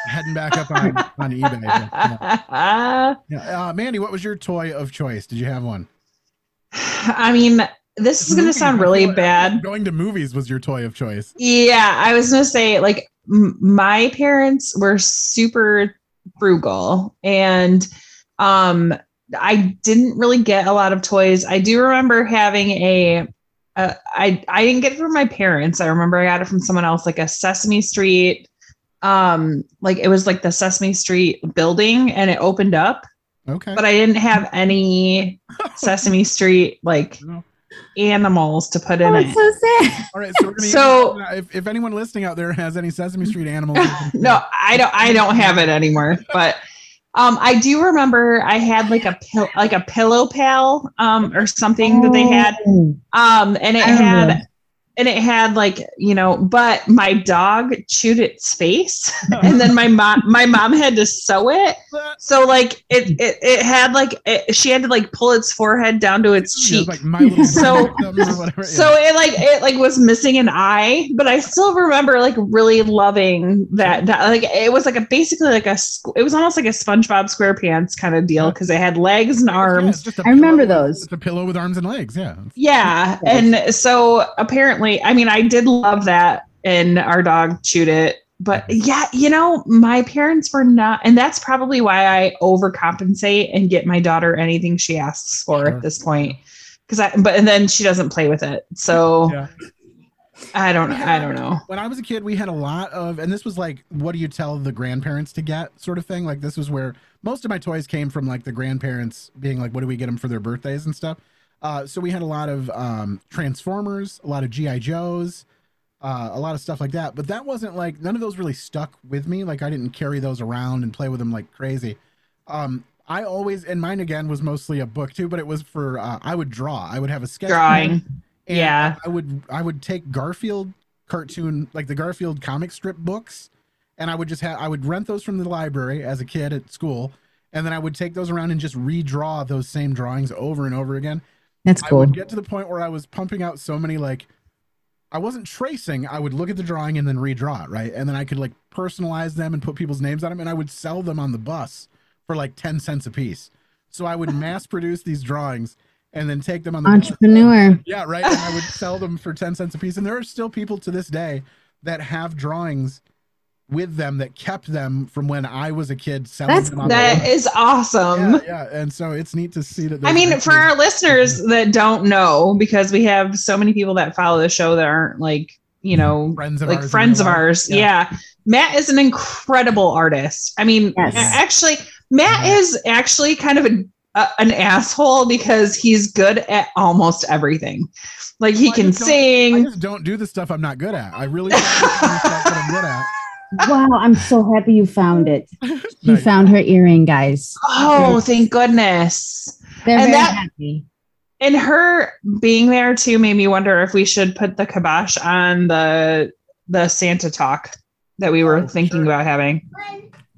heading back up on, on eBay. Yeah. Yeah. Uh, Mandy, what was your toy of choice? Did you have one? I mean, this is going to sound really bad. Going to movies was your toy of choice. Yeah, I was going to say, like, m- my parents were super frugal, and um, I didn't really get a lot of toys. I do remember having a... Uh, I, I didn't get it from my parents. I remember I got it from someone else, like a Sesame Street... Um, like it was like the Sesame Street building and it opened up. Okay. But I didn't have any Sesame Street like no. animals to put in oh, it. So sad. All right, so we're gonna so, use, uh, if, if anyone listening out there has any Sesame Street animals. No, I don't I don't have it anymore. But um I do remember I had like a pill like a pillow pal um or something oh. that they had. Um and it I had remember. And it had like, you know, but my dog chewed its face and then my mom, my mom had to sew it. So like it, it, it had like, it, she had to like pull its forehead down to its cheek. Like my little so, whatever, so yeah. it like, it like was missing an eye, but I still remember like really loving that. that like it was like a, basically like a, it was almost like a SpongeBob SquarePants kind of deal. Cause it had legs and arms. Yeah, I remember those. It's a pillow with arms and legs. Yeah. Yeah. And so apparently, I mean, I did love that, and our dog chewed it. But yeah, you know, my parents were not, and that's probably why I overcompensate and get my daughter anything she asks for sure. at this point. Because I, but and then she doesn't play with it, so yeah. I don't, I don't know. When I was a kid, we had a lot of, and this was like, what do you tell the grandparents to get, sort of thing. Like this was where most of my toys came from, like the grandparents being like, what do we get them for their birthdays and stuff. Uh, so we had a lot of um, Transformers, a lot of G I Joes, uh, a lot of stuff like that. But that wasn't like, none of those really stuck with me. Like I didn't carry those around and play with them like crazy. Um, I always, and mine again was mostly a book too, but it was for, uh, I would draw. I would have a sketch. Drawing. Yeah. I would, I would take Garfield cartoon, like the Garfield comic strip books. And I would just have, I would rent those from the library as a kid at school. And then I would take those around and just redraw those same drawings over and over again. That's cool. I would get to the point where I was pumping out so many, like, I wasn't tracing. I would look at the drawing and then redraw it, right? And then I could, like, personalize them and put people's names on them, and I would sell them on the bus for, like, ten cents a piece. So I would mass produce these drawings and then take them on the Entrepreneur. Bus. Yeah, right? And I would sell them for ten cents a piece. And there are still people to this day that have drawings with them that kept them from when I was a kid. Selling That's, them on that is awesome. Yeah, yeah. And so it's neat to see that. I mean, for our listeners that don't know, because we have so many people that follow the show that aren't like, you know, friends of like ours friends of ours. Yeah. yeah. Matt is an incredible artist. I mean, yes. actually Matt yeah. is actually kind of a, a, an asshole because he's good at almost everything. Like he well, can I sing. I just don't do the stuff I'm not good at. I really don't do the stuff that I'm good at. Wow, I'm so happy you found it. You found her earring, guys. Oh, yes. Thank goodness. They're and very that, happy. And her being there too made me wonder if we should put the kibosh on the the Santa talk that we were oh, thinking sure. about having.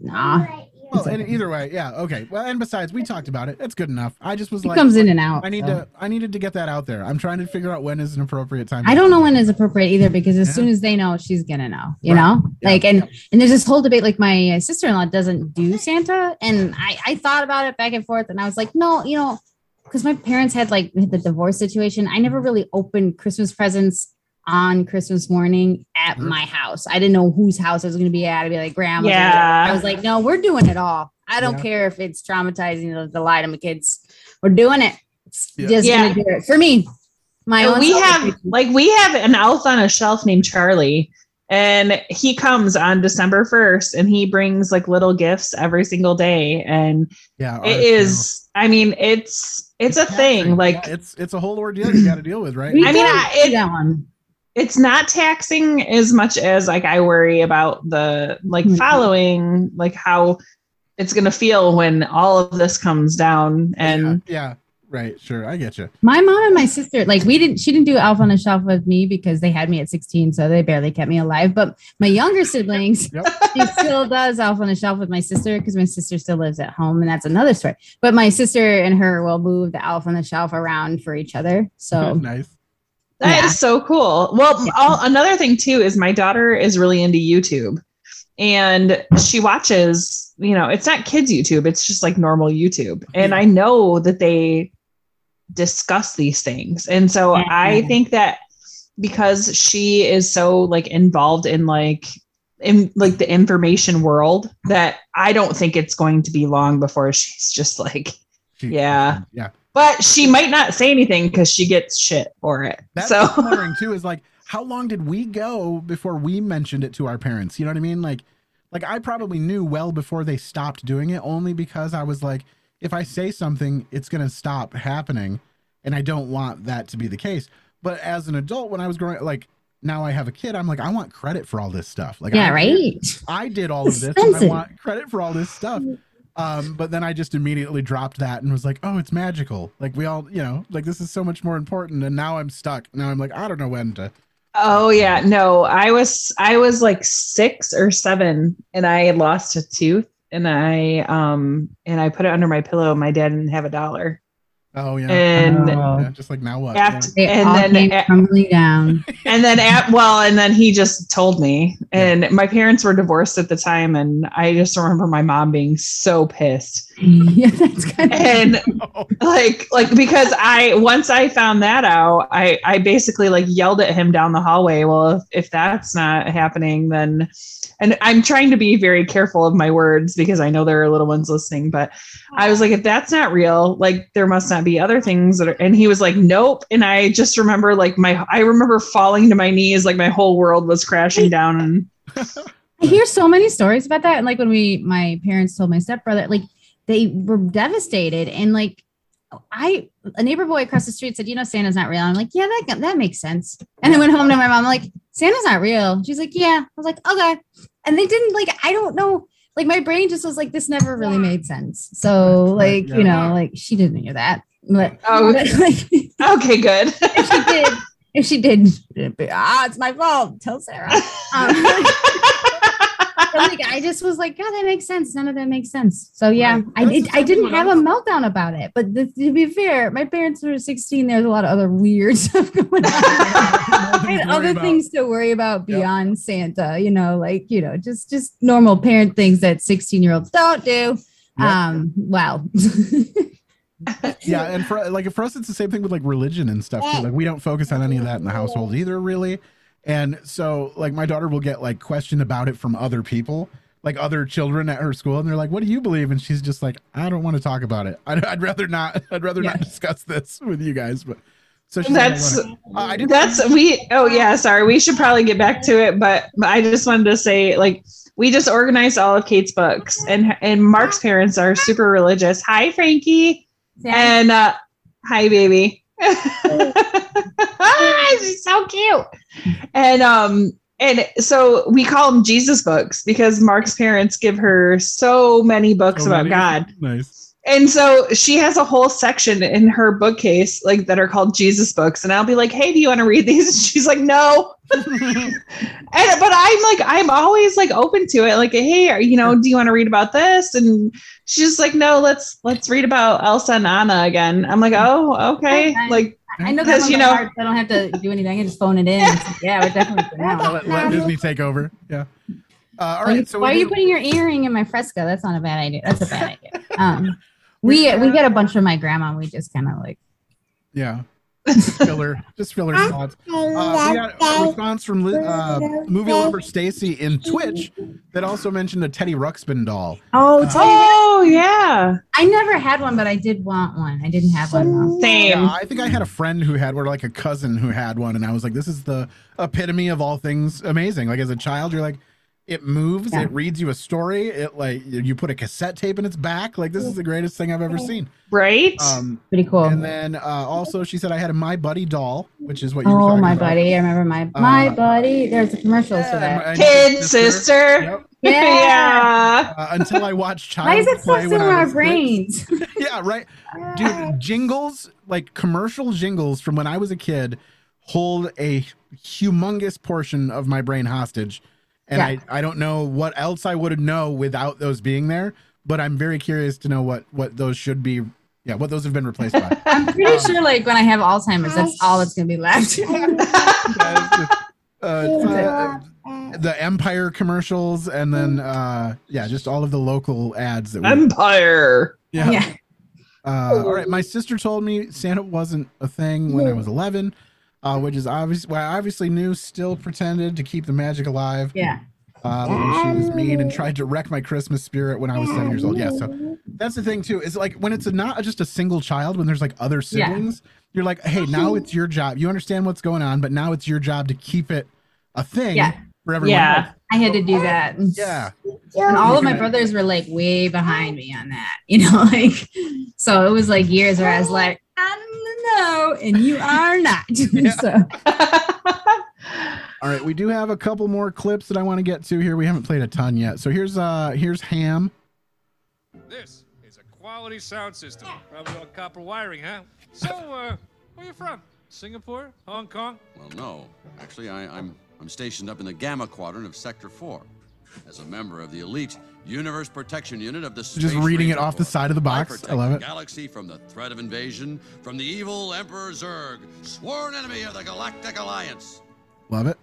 Nah. Well, and either way, yeah, okay. Well, and besides, we talked about it. That's good enough. I just was it like, comes in and out. I need so. to. I needed to get that out there. I'm trying to figure out when is an appropriate time. I don't know when is appropriate either because as yeah. soon as they know, she's gonna know. You right. know, yeah. like and yeah. and there's this whole debate. Like my sister-in-law doesn't do Santa, and I I thought about it back and forth, and I was like, no, you know, because my parents had like the divorce situation. I never really opened Christmas presents on Christmas morning at my house. I didn't know whose house I was going to be at. I'd be like, grandma. Yeah. I was like, no, we're doing it all. I don't yeah. care if it's traumatizing to lie to my kids. We're doing it. Yeah. Just yeah. going to do it for me. My own we have like, we have an elf on a shelf named Charlie and he comes on December first and he brings like little gifts every single day. And yeah, it is, family. I mean, it's, it's, it's a thing. Thing. Like yeah, it's, it's a whole ordeal you got to deal with. Right. I mean, I, it, that one. It's not taxing as much as like I worry about the like mm-hmm. following, like how it's going to feel when all of this comes down. And yeah, yeah, right. Sure. I get you. My mom and my sister, like we didn't, she didn't do Elf on the Shelf with me because they had me at sixteen. So they barely kept me alive. But my younger siblings, yep. she still does Elf on the Shelf with my sister because my sister still lives at home. And that's another story. But my sister and her will move the Elf on the Shelf around for each other. So nice. That yeah. is so cool. Well, yeah. all, another thing too is my daughter is really into YouTube, and she watches. You know, it's not kids YouTube; it's just like normal YouTube. And yeah. I know that they discuss these things, and so yeah. I think that because she is so like involved in like in like the information world, that I don't think it's going to be long before she's just like, she, yeah, yeah. But she might not say anything because she gets shit for it. That's so what's wondering too is like, how long did we go before we mentioned it to our parents? You know what I mean? Like, like I probably knew well before they stopped doing it only because I was like, if I say something, it's going to stop happening. And I don't want that to be the case. But as an adult, when I was growing up, like now I have a kid, I'm like, I want credit for all this stuff. Like, yeah, I, right. I did all it's of this. And I want credit for all this stuff. Um, but then I just immediately dropped that and was like, oh, it's magical. Like we all, you know, like this is so much more important. And now I'm stuck. Now I'm like, I don't know when to. Oh yeah. No, I was, I was like six or seven and I lost a tooth and I, um, and I put it under my pillow. And my dad didn't have a dollar. Oh yeah. And oh. Yeah, just like now what? After, yeah. And then at, crumbling down. And then at, well, and then he just told me. And yeah. my parents were divorced at the time, and I just remember my mom being so pissed. Yeah, that's kind of and no. like like because I once I found that out, I I basically like yelled at him down the hallway. Well, if, if that's not happening, then and I'm trying to be very careful of my words because I know there are little ones listening, but I was like, if that's not real, like there must not be other things that are, and he was like, nope. And I just remember like my, I remember falling to my knees. Like my whole world was crashing down. And I hear so many stories about that. And like when we, my parents told my stepbrother, like they were devastated and like, I, a neighbor boy across the street said, you know, Santa's not real. I'm like, yeah, that, that makes sense. And I went home to my mom, I'm like, Santa's not real. She's like, yeah. I was like, okay. And they didn't like, I don't know. Like my brain just was like, this never really made sense. So like, you know, like she didn't hear that. But, oh, but, like, okay, good. If she did, if she did, it'd be, ah, it's my fault. Tell Sarah. Um, like, I just was like, God, that makes sense. None of that makes sense. So yeah, right. I did. I didn't have a meltdown about it. But the, to be fair, my parents were sixteen. There's a lot of other weird stuff going on. I had other about. things to worry about beyond yep. Santa. You know, like you know, just just normal parent things that sixteen-year-olds don't do. Yep. Um, wow. Yeah, and for like for us it's the same thing with like religion and stuff too. Like we don't focus on any of that in the household either really, and so like my daughter will get like questioned about it from other people, like other children at her school, and they're like, what do you believe? And she's just like, I don't want to talk about it. I'd, I'd rather not I'd rather yeah. not discuss this with you guys. But so that's like, I, wanna, uh, I didn't that's we oh yeah sorry we should probably get back to it, but, but I just wanted to say like we just organized all of Kate's books, and and Mark's parents are super religious. Hi Frankie. Yeah. And uh hi baby. She's so cute. And um and so we call them Jesus books because Mark's parents give her so many books so about many. God. Nice. And so she has a whole section in her bookcase like that are called Jesus books, and I'll be like, hey, do you want to read these? And she's like, no. and but I'm like I'm always like open to it, like, hey, you know, do you want to read about this? And she's just like, no, let's let's read about Elsa and Anna again. I'm like, oh, okay. I, like I know because you know heart, so I don't have to do anything. I can just phone it in. Like, yeah, we're definitely let, let Disney take over. Yeah. Uh, all right. Like, so why are do- you putting your earring in my fresco? That's not a bad idea. That's a bad idea. Um, we we get a bunch from my grandma. We just kind of like. Yeah. Just filler, just filler thoughts. Uh, we got a response from uh, movie lover Stacy in Twitch that also mentioned a Teddy Ruxpin doll. Oh, uh, oh yeah! I never had one, but I did want one. I didn't have one. Though. Same. Yeah, I think I had a friend who had, or like a cousin who had one, and I was like, "This is the epitome of all things amazing." Like as a child, you're like, "It moves, yeah. It reads you a story, it like you put a cassette tape in its back. Like this is the greatest thing I've ever seen." Right? Um, Pretty cool. And then uh, also she said I had a My Buddy doll, which is what you oh, were talking about. Oh, My Buddy. I remember My uh, My Buddy. There's a commercial yeah, for that. Kid sister. sister. Yep. Yeah. Uh, until I watched Child Why is it so in our brains? Yeah, right. Dude, jingles, like commercial jingles from when I was a kid hold a humongous portion of my brain hostage. And yeah. I, I don't know what else I would know without those being there, but I'm very curious to know what, what those should be. Yeah, what those have been replaced by. I'm pretty um, sure like when I have Alzheimer's, that's all that's going to be left. uh, uh, the Empire commercials and then, uh, yeah, just all of the local ads. That we Empire. Yeah. yeah. Uh, all right. My sister told me Santa wasn't a thing when I was eleven. Uh, which is obviously, well, I obviously knew, still pretended to keep the magic alive. Yeah. Uh, she was mean and tried to wreck my Christmas spirit when I was seven years old. Yeah, so that's the thing, too, is like when it's a, not just a single child, when there's like other siblings, yeah. you're like, hey, now it's your job. You understand what's going on, but now it's your job to keep it a thing yeah. for everyone. Yeah, else. I had to do that. Yeah. And all of my brothers were like way behind me on that, you know, like, so it was like years where I was like, I don't know, and you are not. So. All right, we do have a couple more clips that I want to get to here. We haven't played a ton yet. So here's uh here's Ham. This is a quality sound system. Probably all copper wiring, huh? So, uh, where are you from? Singapore? Hong Kong? Well, no. Actually, I, I'm I'm stationed up in the Gamma Quadrant of Sector four. As a member of the elite universe protection unit of the space just reading it off the side of the box. I, I love it. Galaxy from the threat of invasion from the evil Emperor Zurg, sworn enemy of the Galactic Alliance. Love it.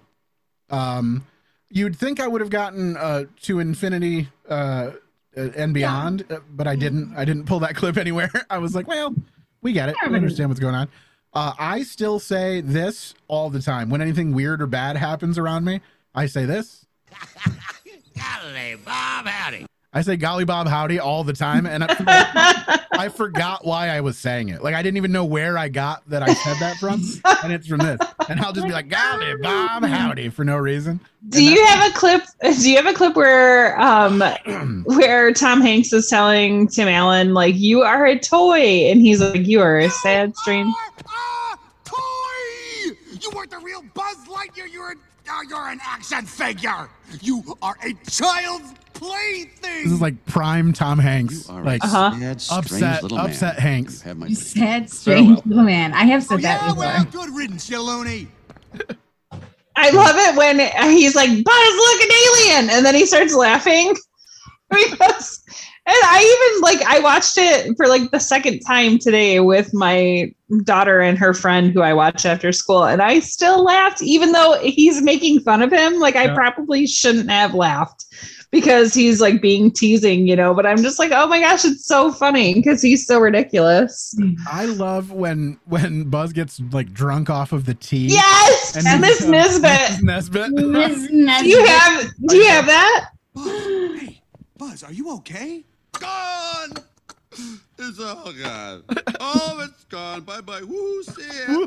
Um, you'd think I would have gotten uh, to infinity uh, and beyond, yeah. but I didn't. I didn't pull that clip anywhere. I was like, well, we get it. We understand what's going on. Uh, I still say this all the time when anything weird or bad happens around me. I say this. Howdy, Bob, howdy. I say golly Bob howdy all the time, and I forgot, I forgot why I was saying it. Like, I didn't even know where I got that I said that from, and it's from this. And I'll just be like, golly Bob howdy for no reason. And do you have a clip? Do you have a clip where um, where Tom Hanks is telling Tim Allen, like, you are a toy, and he's like, you are a sad string. Ah, toy! You weren't the real Buzz Lightyear. You're a, uh, you're an action figure. You are a child's plaything. This is like prime Tom Hanks, like uh-huh. sad, upset, little upset man. Hanks. You, you sad, strange so, little man. I have said oh, that yeah, before. Well, good riddance, you loony. I love it when he's like, Buzz, look, an alien, and then he starts laughing. Because, and I even like I watched it for like the second time today with my daughter and her friend who I watch after school, and I still laughed even though he's making fun of him. Like, yeah. I probably shouldn't have laughed because he's like being teasing, you know. But I'm just like, oh my gosh, it's so funny because he's so ridiculous. I love when when Buzz gets like drunk off of the tea. Yes, and, and Missus Nesbitt. Nesbitt. Miz Nesbitt. Do you have Do you have that? Buzz, hey, Buzz, are you okay? Gone. It's all gone. Oh, it's gone. Bye bye. Woo, see ya.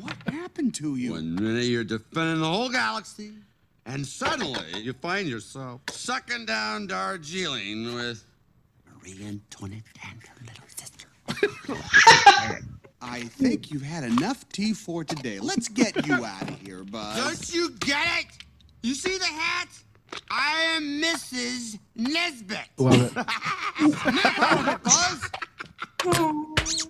What happened to you? One minute you're defending the whole galaxy. And suddenly, you find yourself sucking down Darjeeling with Marie Antoinette and her little sister. I think you've had enough tea for today. Let's get you out of here, Buzz. Don't you get it? You see the hat? I am Missus Nesbitt. Love it. Now, Buzz.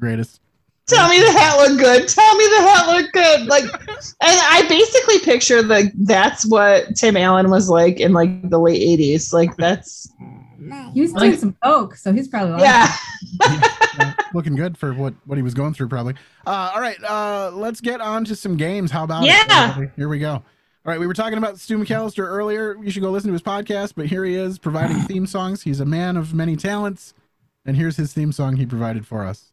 Greatest. Tell me the hat looked good. Tell me the hat looked good. Like, and I basically picture like that's what Tim Allen was like in like the late eighties. Like, that's he was doing like, some coke, so he's probably yeah. yeah, looking good for what, what he was going through probably. Uh, all right, uh, let's get on to some games. How about yeah? It, everybody? Here we go. All right, we were talking about Stu McAllister earlier. You should go listen to his podcast. But here he is providing theme songs. He's a man of many talents, and here's his theme song he provided for us.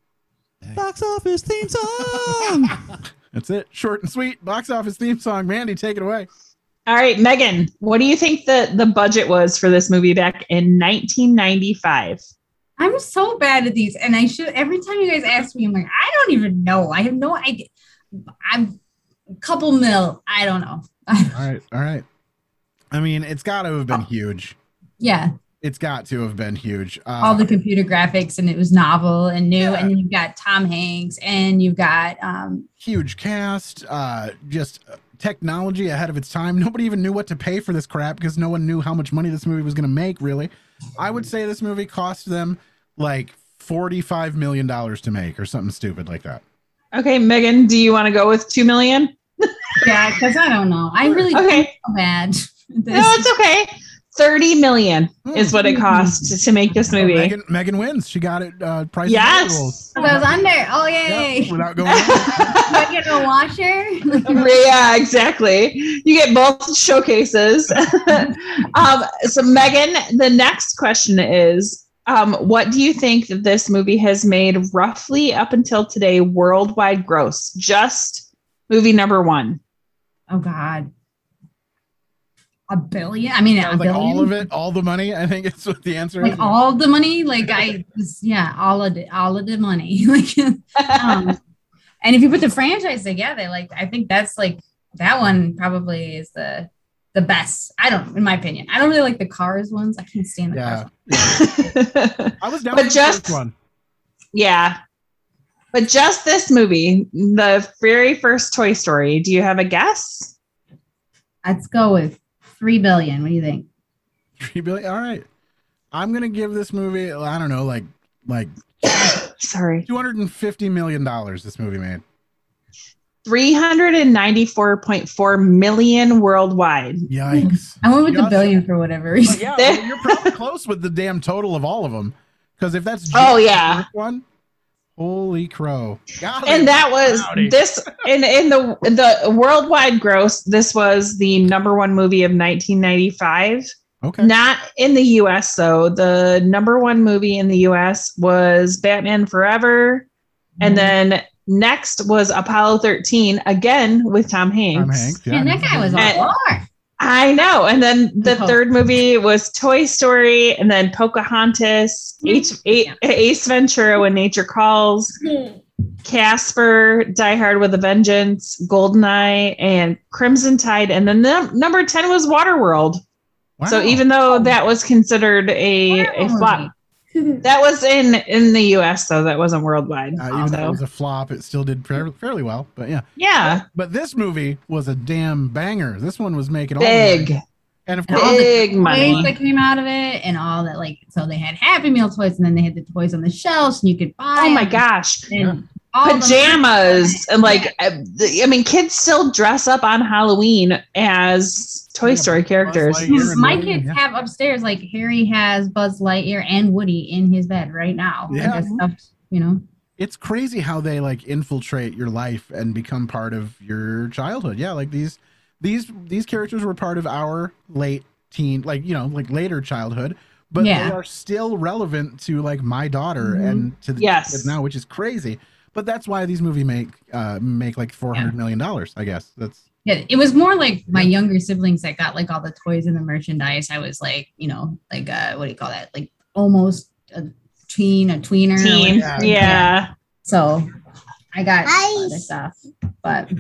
Box office theme song. That's it. Short and sweet. Box office theme song. Mandy, take it away. All right, Megan, what do you think the, the budget was for this movie back in nineteen ninety-five? I'm so bad at these. And I should, every time you guys ask me, I'm like, I don't even know. I have no idea. I'm a couple mil. I don't know. All right. All right. I mean, it's got to have been huge. Yeah. It's got to have been huge. Uh, All the computer graphics, and it was novel and new. Yeah. And then you've got Tom Hanks, and you've got um, huge cast, uh, just technology ahead of its time. Nobody even knew what to pay for this crap because no one knew how much money this movie was going to make. Really, I would say this movie cost them like forty-five million dollars to make, or something stupid like that. Okay, Megan, do you want to go with two million? Yeah, because I don't know. I really okay. feel bad. No, it's okay. thirty million is what it cost to make this movie. Oh, Megan, Megan wins. She got it. Uh, price yes. I was under. Oh, yay. Yep, without going. I get a washer. Yeah, exactly. You get both showcases. um, so, Megan, the next question is, um, what do you think that this movie has made roughly up until today worldwide gross? Just movie number one. Oh, God. A billion? I mean, yeah, a like billion? All of it, all the money. I think it's what the answer like is. All the money, like I, yeah, all of the, all of the money. Like, um, and if you put the franchise together, like I think that's like that one probably is the the best. I don't, in my opinion, I don't really like the Cars ones. I can't stand the yeah. Cars. Yeah. I was down with the first one. Yeah, but just this movie, the very first Toy Story. Do you have a guess? Let's go with. Three billion. What do you think? Three billion. All right. I'm gonna give this movie. I don't know, like, like. Sorry. Two hundred and fifty million dollars. This movie made. Three hundred and ninety-four point four million worldwide. Yikes! I went with you the billion said, for whatever reason. Well, yeah, well, you're probably close with the damn total of all of them. Because if that's oh yeah one. Holy crow. Golly and that was howdy. This in in the the worldwide gross, this was the number one movie of nineteen ninety-five. Okay. Not in the U S though. The number one movie in the U S was Batman Forever. Mm-hmm. And then next was Apollo thirteen, again with Tom Hanks. Tom Hanks yeah, and that guy was all over. I know. And then the oh. third movie was Toy Story, and then Pocahontas, H- yeah. Ace Ventura, When Nature Calls, Casper, Die Hard with a Vengeance, Goldeneye, and Crimson Tide. And then the number ten was Waterworld. Wow. So even though that was considered a, wow. a flop, that was in, in the U S though. That wasn't worldwide. Uh, even though it was a flop, it still did fairly, fairly well. But yeah, yeah. But, but this movie was a damn banger. This one was making all big, the and of course big all the money that came out of it, and all that. Like so, they had Happy Meal toys, and then they had the toys on the shelves, and you could buy. Oh my gosh. And, yeah. Pajamas and like, I mean, kids still dress up on Halloween as Toy yeah, Story characters. My Woody, kids yeah. have upstairs, like Harry has Buzz Lightyear and Woody in his bed right now. Yeah. Like stuffed, you know, it's crazy how they like infiltrate your life and become part of your childhood. Yeah, like these, these, these characters were part of our late teen, like you know, like later childhood, but yeah. they are still relevant to like my daughter mm-hmm. and to the yes. kids now, which is crazy. But that's why these movies make uh, make like four hundred yeah. million dollars, I guess. That's yeah. It was more like my younger siblings that got like all the toys and the merchandise. I was like, you know, like uh, what do you call that? Like almost a teen, a tweener. Teen. Yeah. yeah. So I got nice. other stuff, but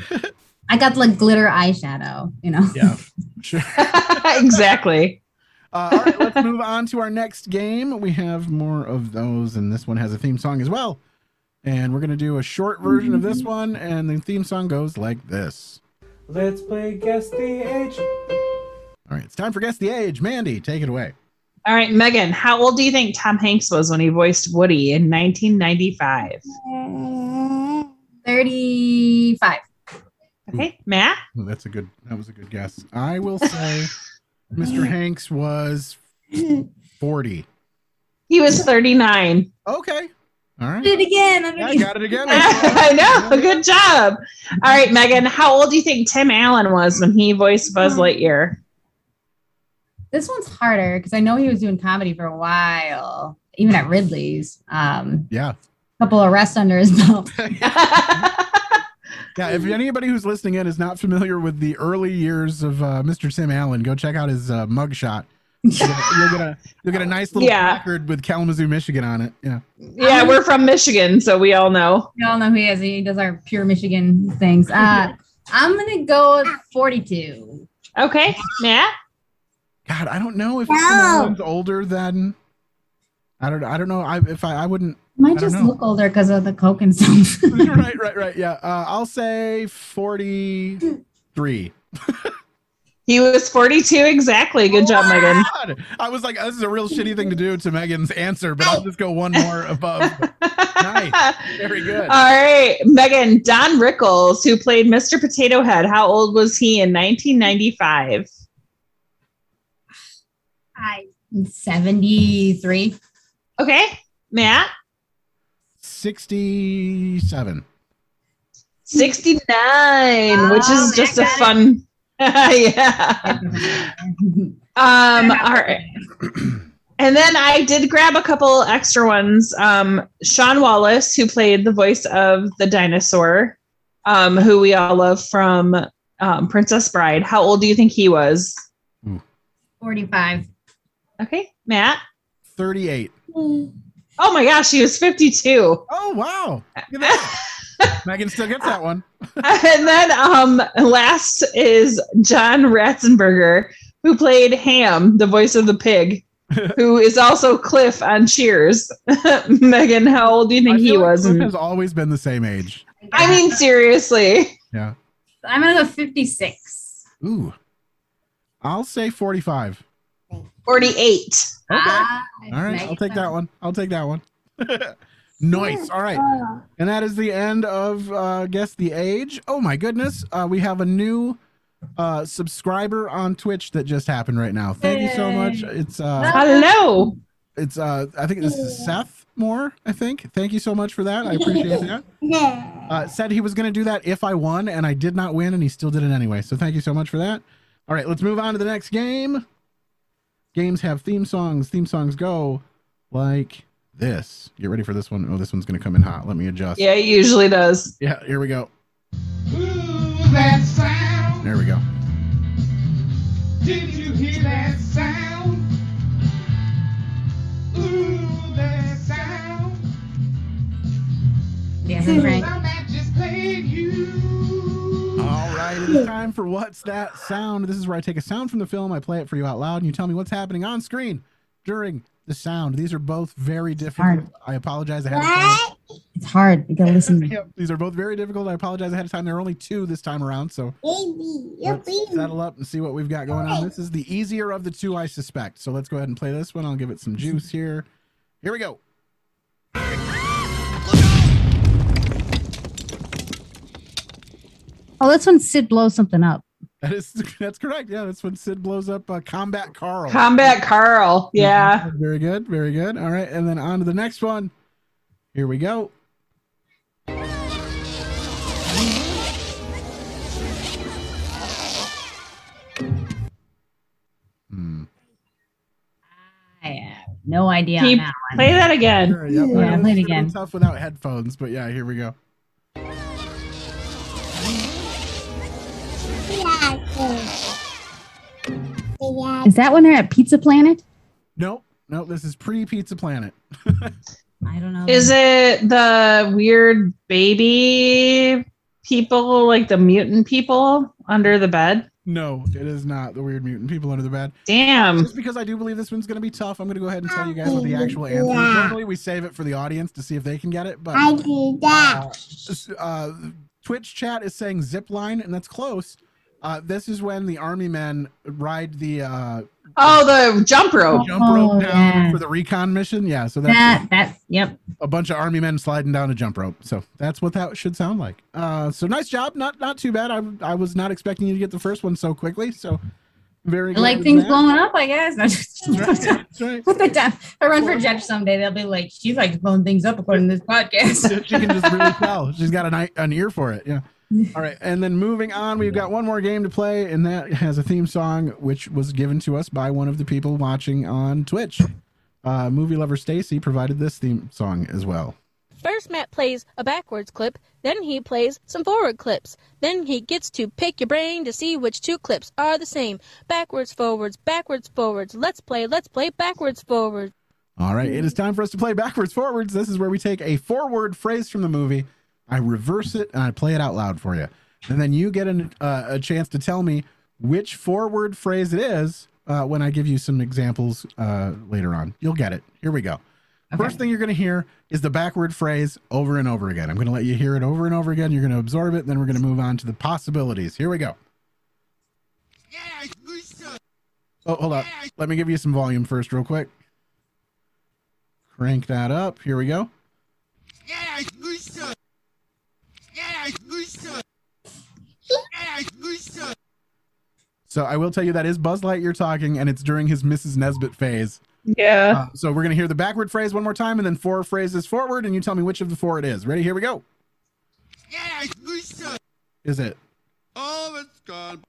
I got like glitter eyeshadow. You know. Yeah. Sure. Exactly. Uh, all right, let's move on to our next game. We have more of those, and this one has a theme song as well. And we're going to do a short version of this one, and the theme song goes like this. Let's play Guess the Age. All right, it's time for Guess the Age. Mandy, take it away. All right, Megan, how old do you think Tom Hanks was when he voiced Woody in nineteen ninety-five? thirty-five. Okay, Matt? Well, that's a good, that was a good guess. I will say Mister Hanks was forty. He was thirty-nine. Okay. All right. Did it again. Yeah, I got it again. I know. Good job. All right, Megan. How old do you think Tim Allen was when he voiced Buzz Lightyear? This one's harder because I know he was doing comedy for a while, even at Ridley's. Um, yeah. A couple of arrests under his belt. Yeah, if anybody who's listening in is not familiar with the early years of uh, Mister Tim Allen, go check out his uh, mugshot. You'll get, you'll, get a, you'll get a nice little yeah. placard with Kalamazoo, Michigan on it. Yeah, yeah, we're from Michigan, so we all know. We all know who he is. He does our pure Michigan things. Uh, I'm going to go with forty-two. Okay, Matt? God, I don't know if someone's no. older than... I don't I don't know I, if I, I wouldn't... Might I just know. Look older because of the Coke and stuff. Right, right, right, yeah. Uh, I'll say forty-three. He was forty-two exactly. Good job, Megan. I was like, this is a real shitty thing to do to Megan's answer, but I'll just go one more above. Nice. Very good. All right, Megan, Don Rickles, who played Mister Potato Head, how old was he in nineteen ninety-five? seventy-three. Okay, Matt? sixty-seven. sixty-nine, which is just a fun... Yeah. Um, all right. And then I did grab a couple extra ones. Um, Sean Wallace, who played the voice of the dinosaur, um, who we all love from um, Princess Bride. How old do you think he was? forty-five. Okay, Matt? thirty-eight. Oh my gosh, he was fifty-two. Oh, wow. Look at that. Megan still gets that one. And then um, last is John Ratzenberger, who played Ham, the voice of the pig, who is also Cliff on Cheers. Megan, how old do you think I feel he like was? Cliff has always been the same age. I mean, seriously. Yeah. I'm going to go fifty-six. Ooh. I'll say forty-five. forty-eight. Okay. Ah, all right. I'll take that one. I'll take that one. Nice. All right. And that is the end of uh, Guess the Age. Oh, my goodness. Uh, we have a new uh, subscriber on Twitch that just happened right now. Thank Yay. you so much. It's uh, Hello. It's uh, I think this is Seth Moore, I think. Thank you so much for that. I appreciate that. Yeah. Uh, said he was going to do that if I won, and I did not win, and he still did it anyway. So thank you so much for that. All right. Let's move on to the next game. Games have theme songs. Theme songs go like... this. Get ready for this one. Oh, this one's going to come in hot. Let me adjust. Yeah, it usually does. Yeah, here we go. Ooh, that sound. There we go. Did you hear that sound? Ooh, that sound. Damn it, Frank. All right, it's time for What's That Sound? This is where I take a sound from the film, I play it for you out loud, and you tell me what's happening on screen during the sound. These are both very difficult. I apologize ahead of time. It's hard. You gotta listen. Yep. These are both very difficult. I apologize ahead of time. There are only two this time around, so baby, let's baby. Settle up and see what we've got going on. This is the easier of the two, I suspect. So let's go ahead and play this one. I'll give it some juice here. Here we go. Oh, that's when Sid blows something up. That is, that's correct. Yeah, that's when Sid blows up uh, Combat Carl. Combat Carl, yeah. Very good, very good. All right, and then on to the next one. Here we go. Hmm. I have no idea on that one. Play that again. Sure, yep. Yeah, right, play it again. Tough without headphones, but yeah, here we go. Is that when they're at Pizza Planet? Nope. Nope. This is pre-Pizza Planet. I don't know. Is it the weird baby people, like the mutant people under the bed? No, it is not the weird mutant people under the bed. Damn. Just because I do believe this one's going to be tough, I'm going to go ahead and tell you guys what the actual answer is. Normally we save it for the audience to see if they can get it. But, I do that. Uh, uh, Twitch chat is saying zip line, and that's close. Uh, this is when the army men ride the uh, oh the jump rope jump rope oh, down yeah. for the recon mission. Yeah, so that's that, that's yep a bunch of army men sliding down a jump rope. So that's what that should sound like. Uh, so nice job, not not too bad. I I was not expecting you to get the first one so quickly. So very good. I like things that. blowing up, I guess. No, just, that's right, that's right. Put that down. If I run for judge someday, they'll be like, she likes blowing things up according to this podcast. She can just really tell. She's got an an ear for it. Yeah. All right, and then moving on, we've got one more game to play, and that has a theme song, which was given to us by one of the people watching on Twitch. Uh, movie lover Stacy provided this theme song as well. First, Matt plays a backwards clip, then he plays some forward clips. Then he gets to pick your brain to see which two clips are the same. Backwards, forwards, backwards, forwards. Let's play, let's play backwards, forwards. All right, it is time for us to play backwards, forwards. This is where we take a forward phrase from the movie, I reverse it, and I play it out loud for you. And then you get an, uh, a chance to tell me which forward phrase it is uh, when I give you some examples uh, later on. You'll get it. Here we go. Okay. First thing you're going to hear is the backward phrase over and over again. I'm going to let you hear it over and over again. You're going to absorb it. Then we're going to move on to the possibilities. Here we go. Oh, hold up. Let me give you some volume first real quick. Crank that up. Here we go. So I will tell you that is Buzz Lightyear talking, and it's during his Missus Nesbitt phase. Yeah. Uh, so we're gonna hear the backward phrase one more time, and then four phrases forward, and you tell me which of the four it is. Ready? Here we go. Is it? Oh, it's gone.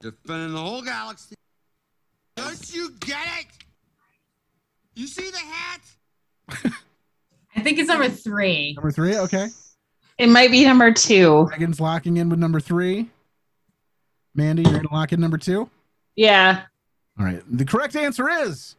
Defending the whole galaxy. Don't you get it? You see the hat? I think it's number three. Number three. Okay. It might be number two. Megan's locking in with number three. Mandy, you're going to lock in number two? Yeah. All right. The correct answer is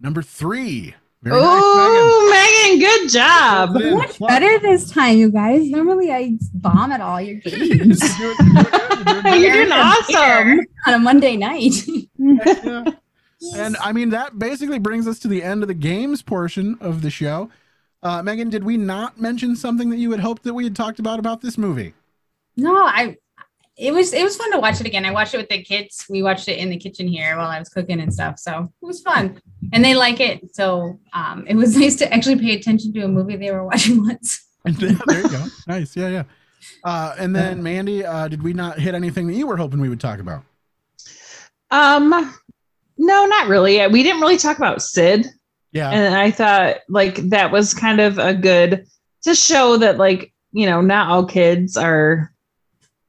number three. Very Ooh, nice, Megan. Megan, good job. So much better this time, you guys. Normally, I bomb at all your games. You're doing, you're doing, you're doing awesome. On a Monday night. Yeah. Yes. And, I mean, that basically brings us to the end of the games portion of the show. Uh, Megan, did we not mention something that you had hoped that we had talked about about this movie? No, I. It was it was fun to watch it again. I watched it with the kids. We watched it in the kitchen here while I was cooking and stuff. So it was fun, and they like it. So um, it was nice to actually pay attention to a movie they were watching once. Yeah, there you go. Nice. Yeah, yeah. Uh, and then Mandy, uh, did we not hit anything that you were hoping we would talk about? Um, no, not really. We didn't really talk about Sid. Yeah. And I thought like that was kind of a good to show that like, you know, not all kids are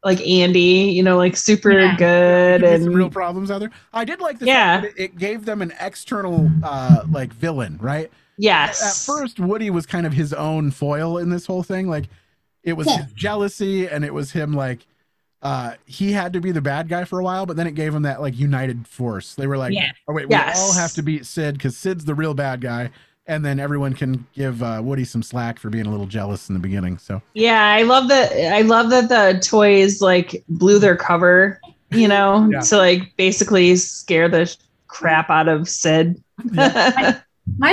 like Andy, you know, like super yeah. good and some real problems out there. I did like the yeah. fact that it gave them an external uh, like villain, right? Yes. At first, Woody was kind of his own foil in this whole thing. Like it was yeah. his jealousy and it was him like Uh, he had to be the bad guy for a while, but then it gave him that like united force. They were like, yeah. "Oh wait, yes. we all have to beat Sid because Sid's the real bad guy." And then everyone can give uh, Woody some slack for being a little jealous in the beginning. So yeah, I love that. I love that the toys like blew their cover, you know, yeah. to like basically scare the crap out of Sid. Yeah. my,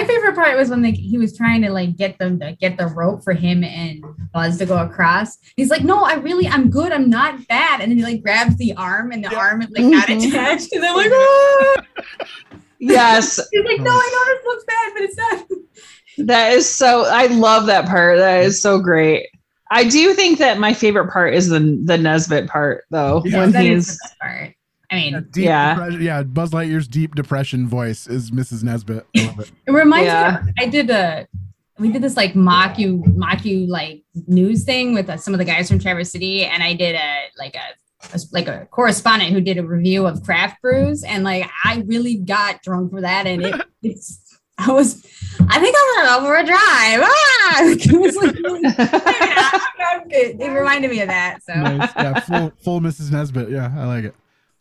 my favorite part was when they, he was trying to like get them to get the rope for him and Buzz to go across. He's like, "No, I really, I'm good. I'm not bad." And then he like grabs the arm, and the yeah. arm is like not attached, and they're like, "Oh." Yes. He's like, no, I know this looks bad, but it's not. That is so, I love that part. That is so great. I do think that my favorite part is the the Nesbitt part, though. Yeah, when that he's, is the best part. I mean, yeah. Yeah, Buzz Lightyear's deep depression voice is Missus Nesbitt. I love it. It reminds yeah. me of, I did a, we did this like mock you, mock you like news thing with uh, some of the guys from Traverse City. And I did a, like a, like a correspondent who did a review of craft brews, and like I really got drunk for that, and it, it's I was I think I went over a drive. Ah! It, was like, it, it reminded me of that. So nice. Yeah, full, full Missus Nesbitt. Yeah, I like it.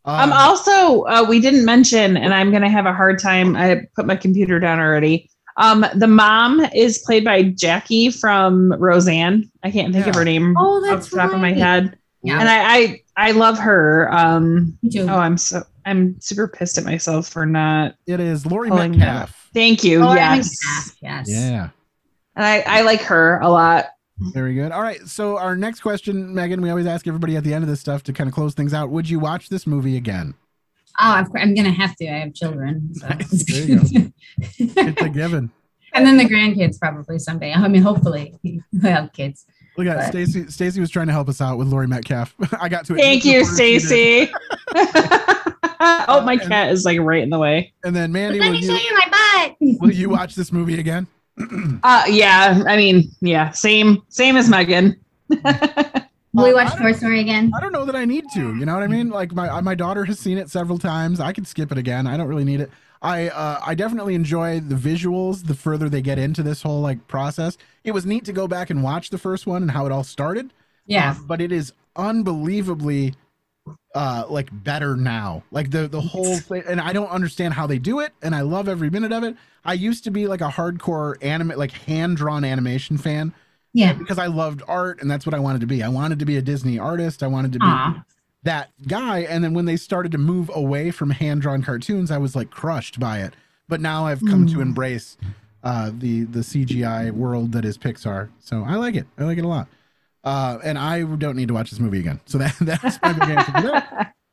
Um, um also uh, we didn't mention, and I'm gonna have a hard time. I put my computer down already. Um, the mom is played by Jackie from Roseanne. I can't think yeah. of her name oh, that's off the top right. of my head. Yeah. And I, I I love her. Um, oh, I'm so I'm super pissed at myself for not. It is Laurie Metcalf. Thank you. Oh, yes. Yes. Yeah. And I, I like her a lot. Very good. All right. So our next question, Megan, we always ask everybody at the end of this stuff to kind of close things out. Would you watch this movie again? Oh, I've, I'm going to have to. I have children. So. Nice. There you go. It's a given. And then the grandkids probably someday. I mean, hopefully we'll have kids. Look at Stacy. Stacy was trying to help us out with Laurie Metcalf. I got to it. Thank you, Stacy. Oh, my uh, cat and, is like right in the way. And then Mandy, let me show you my butt. Will you watch this movie again? uh, yeah. I mean, yeah. Same, same as Megan. Will we watch Toy Story again? I don't know that I need to. You know what I mean? Like my my daughter has seen it several times. I could skip it again. I don't really need it. I uh, I definitely enjoy the visuals the further they get into this whole like process. It was neat to go back and watch the first one and how it all started. Yeah. Um, but it is unbelievably uh, like better now. Like the, the whole thing. And I don't understand how they do it. And I love every minute of it. I used to be like a hardcore anime, like hand-drawn animation fan. Yeah. Because I loved art and that's what I wanted to be. I wanted to be a Disney artist. I wanted to be... Aww. That guy. And then when they started to move away from hand-drawn cartoons, I was like crushed by it. But now I've come mm. to embrace uh, the, the C G I world that is Pixar. So I like it. I like it a lot. Uh, and I don't need to watch this movie again. So that, that's my big game for today.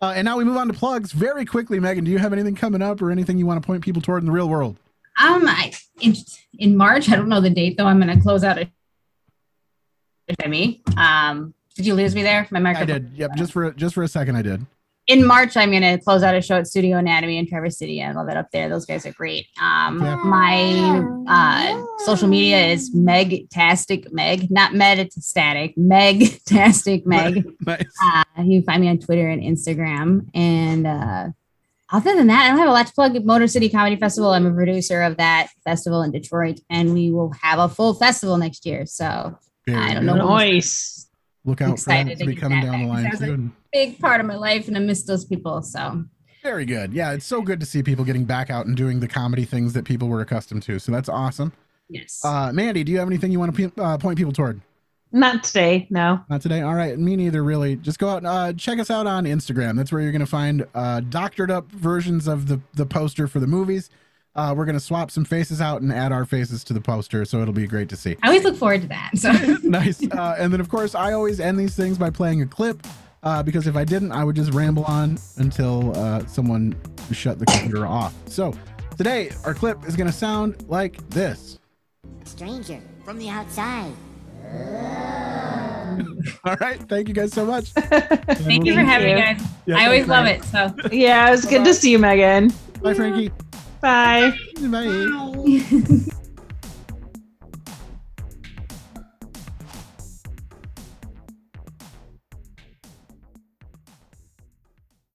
Uh, and now we move on to plugs very quickly. Megan, do you have anything coming up or anything you want to point people toward in the real world? Um, I, in, in March, I don't know the date though. I'm going to close out a me. Um, Did you lose me there? My microphone. I did. Yep. Just for just for a second, I did. In March, I'm going to close out a show at Studio Anatomy in Traverse City. I love it up there. Those guys are great. Um, yeah. My uh, social media is Megtastic Meg, not Meditastatic, Megtastic Meg. Nice. Uh, you can find me on Twitter and Instagram. And uh, other than that, I don't have a lot to plug. Motor City Comedy Festival. I'm a producer of that festival in Detroit, and we will have a full festival next year. So Very I don't know. Nice. Look out for that to be coming down the line. That was a big part of my life, and I miss those people. So very good. Yeah, it's so good to see people getting back out and doing the comedy things that people were accustomed to. So that's awesome. Yes. Uh, Mandy, do you have anything you want to uh, point people toward? Not today, no. Not today. All right, me neither. Really, just go out and uh, check us out on Instagram. That's where you're going to find uh, doctored up versions of the the poster for the movies. Uh, we're going to swap some faces out and add our faces to the poster, so it'll be great to see. I always look forward to that. So. Nice. Uh, and then, of course, I always end these things by playing a clip, uh, because if I didn't, I would just ramble on until uh, someone shut the computer off. So today, our clip is going to sound like this. Stranger from the outside. All right. Thank you guys so much. Thank you for having me, guys. Yeah, I always love it. So yeah, it was good to see you, Megan. Bye, Frankie. Bye. Bye. Bye.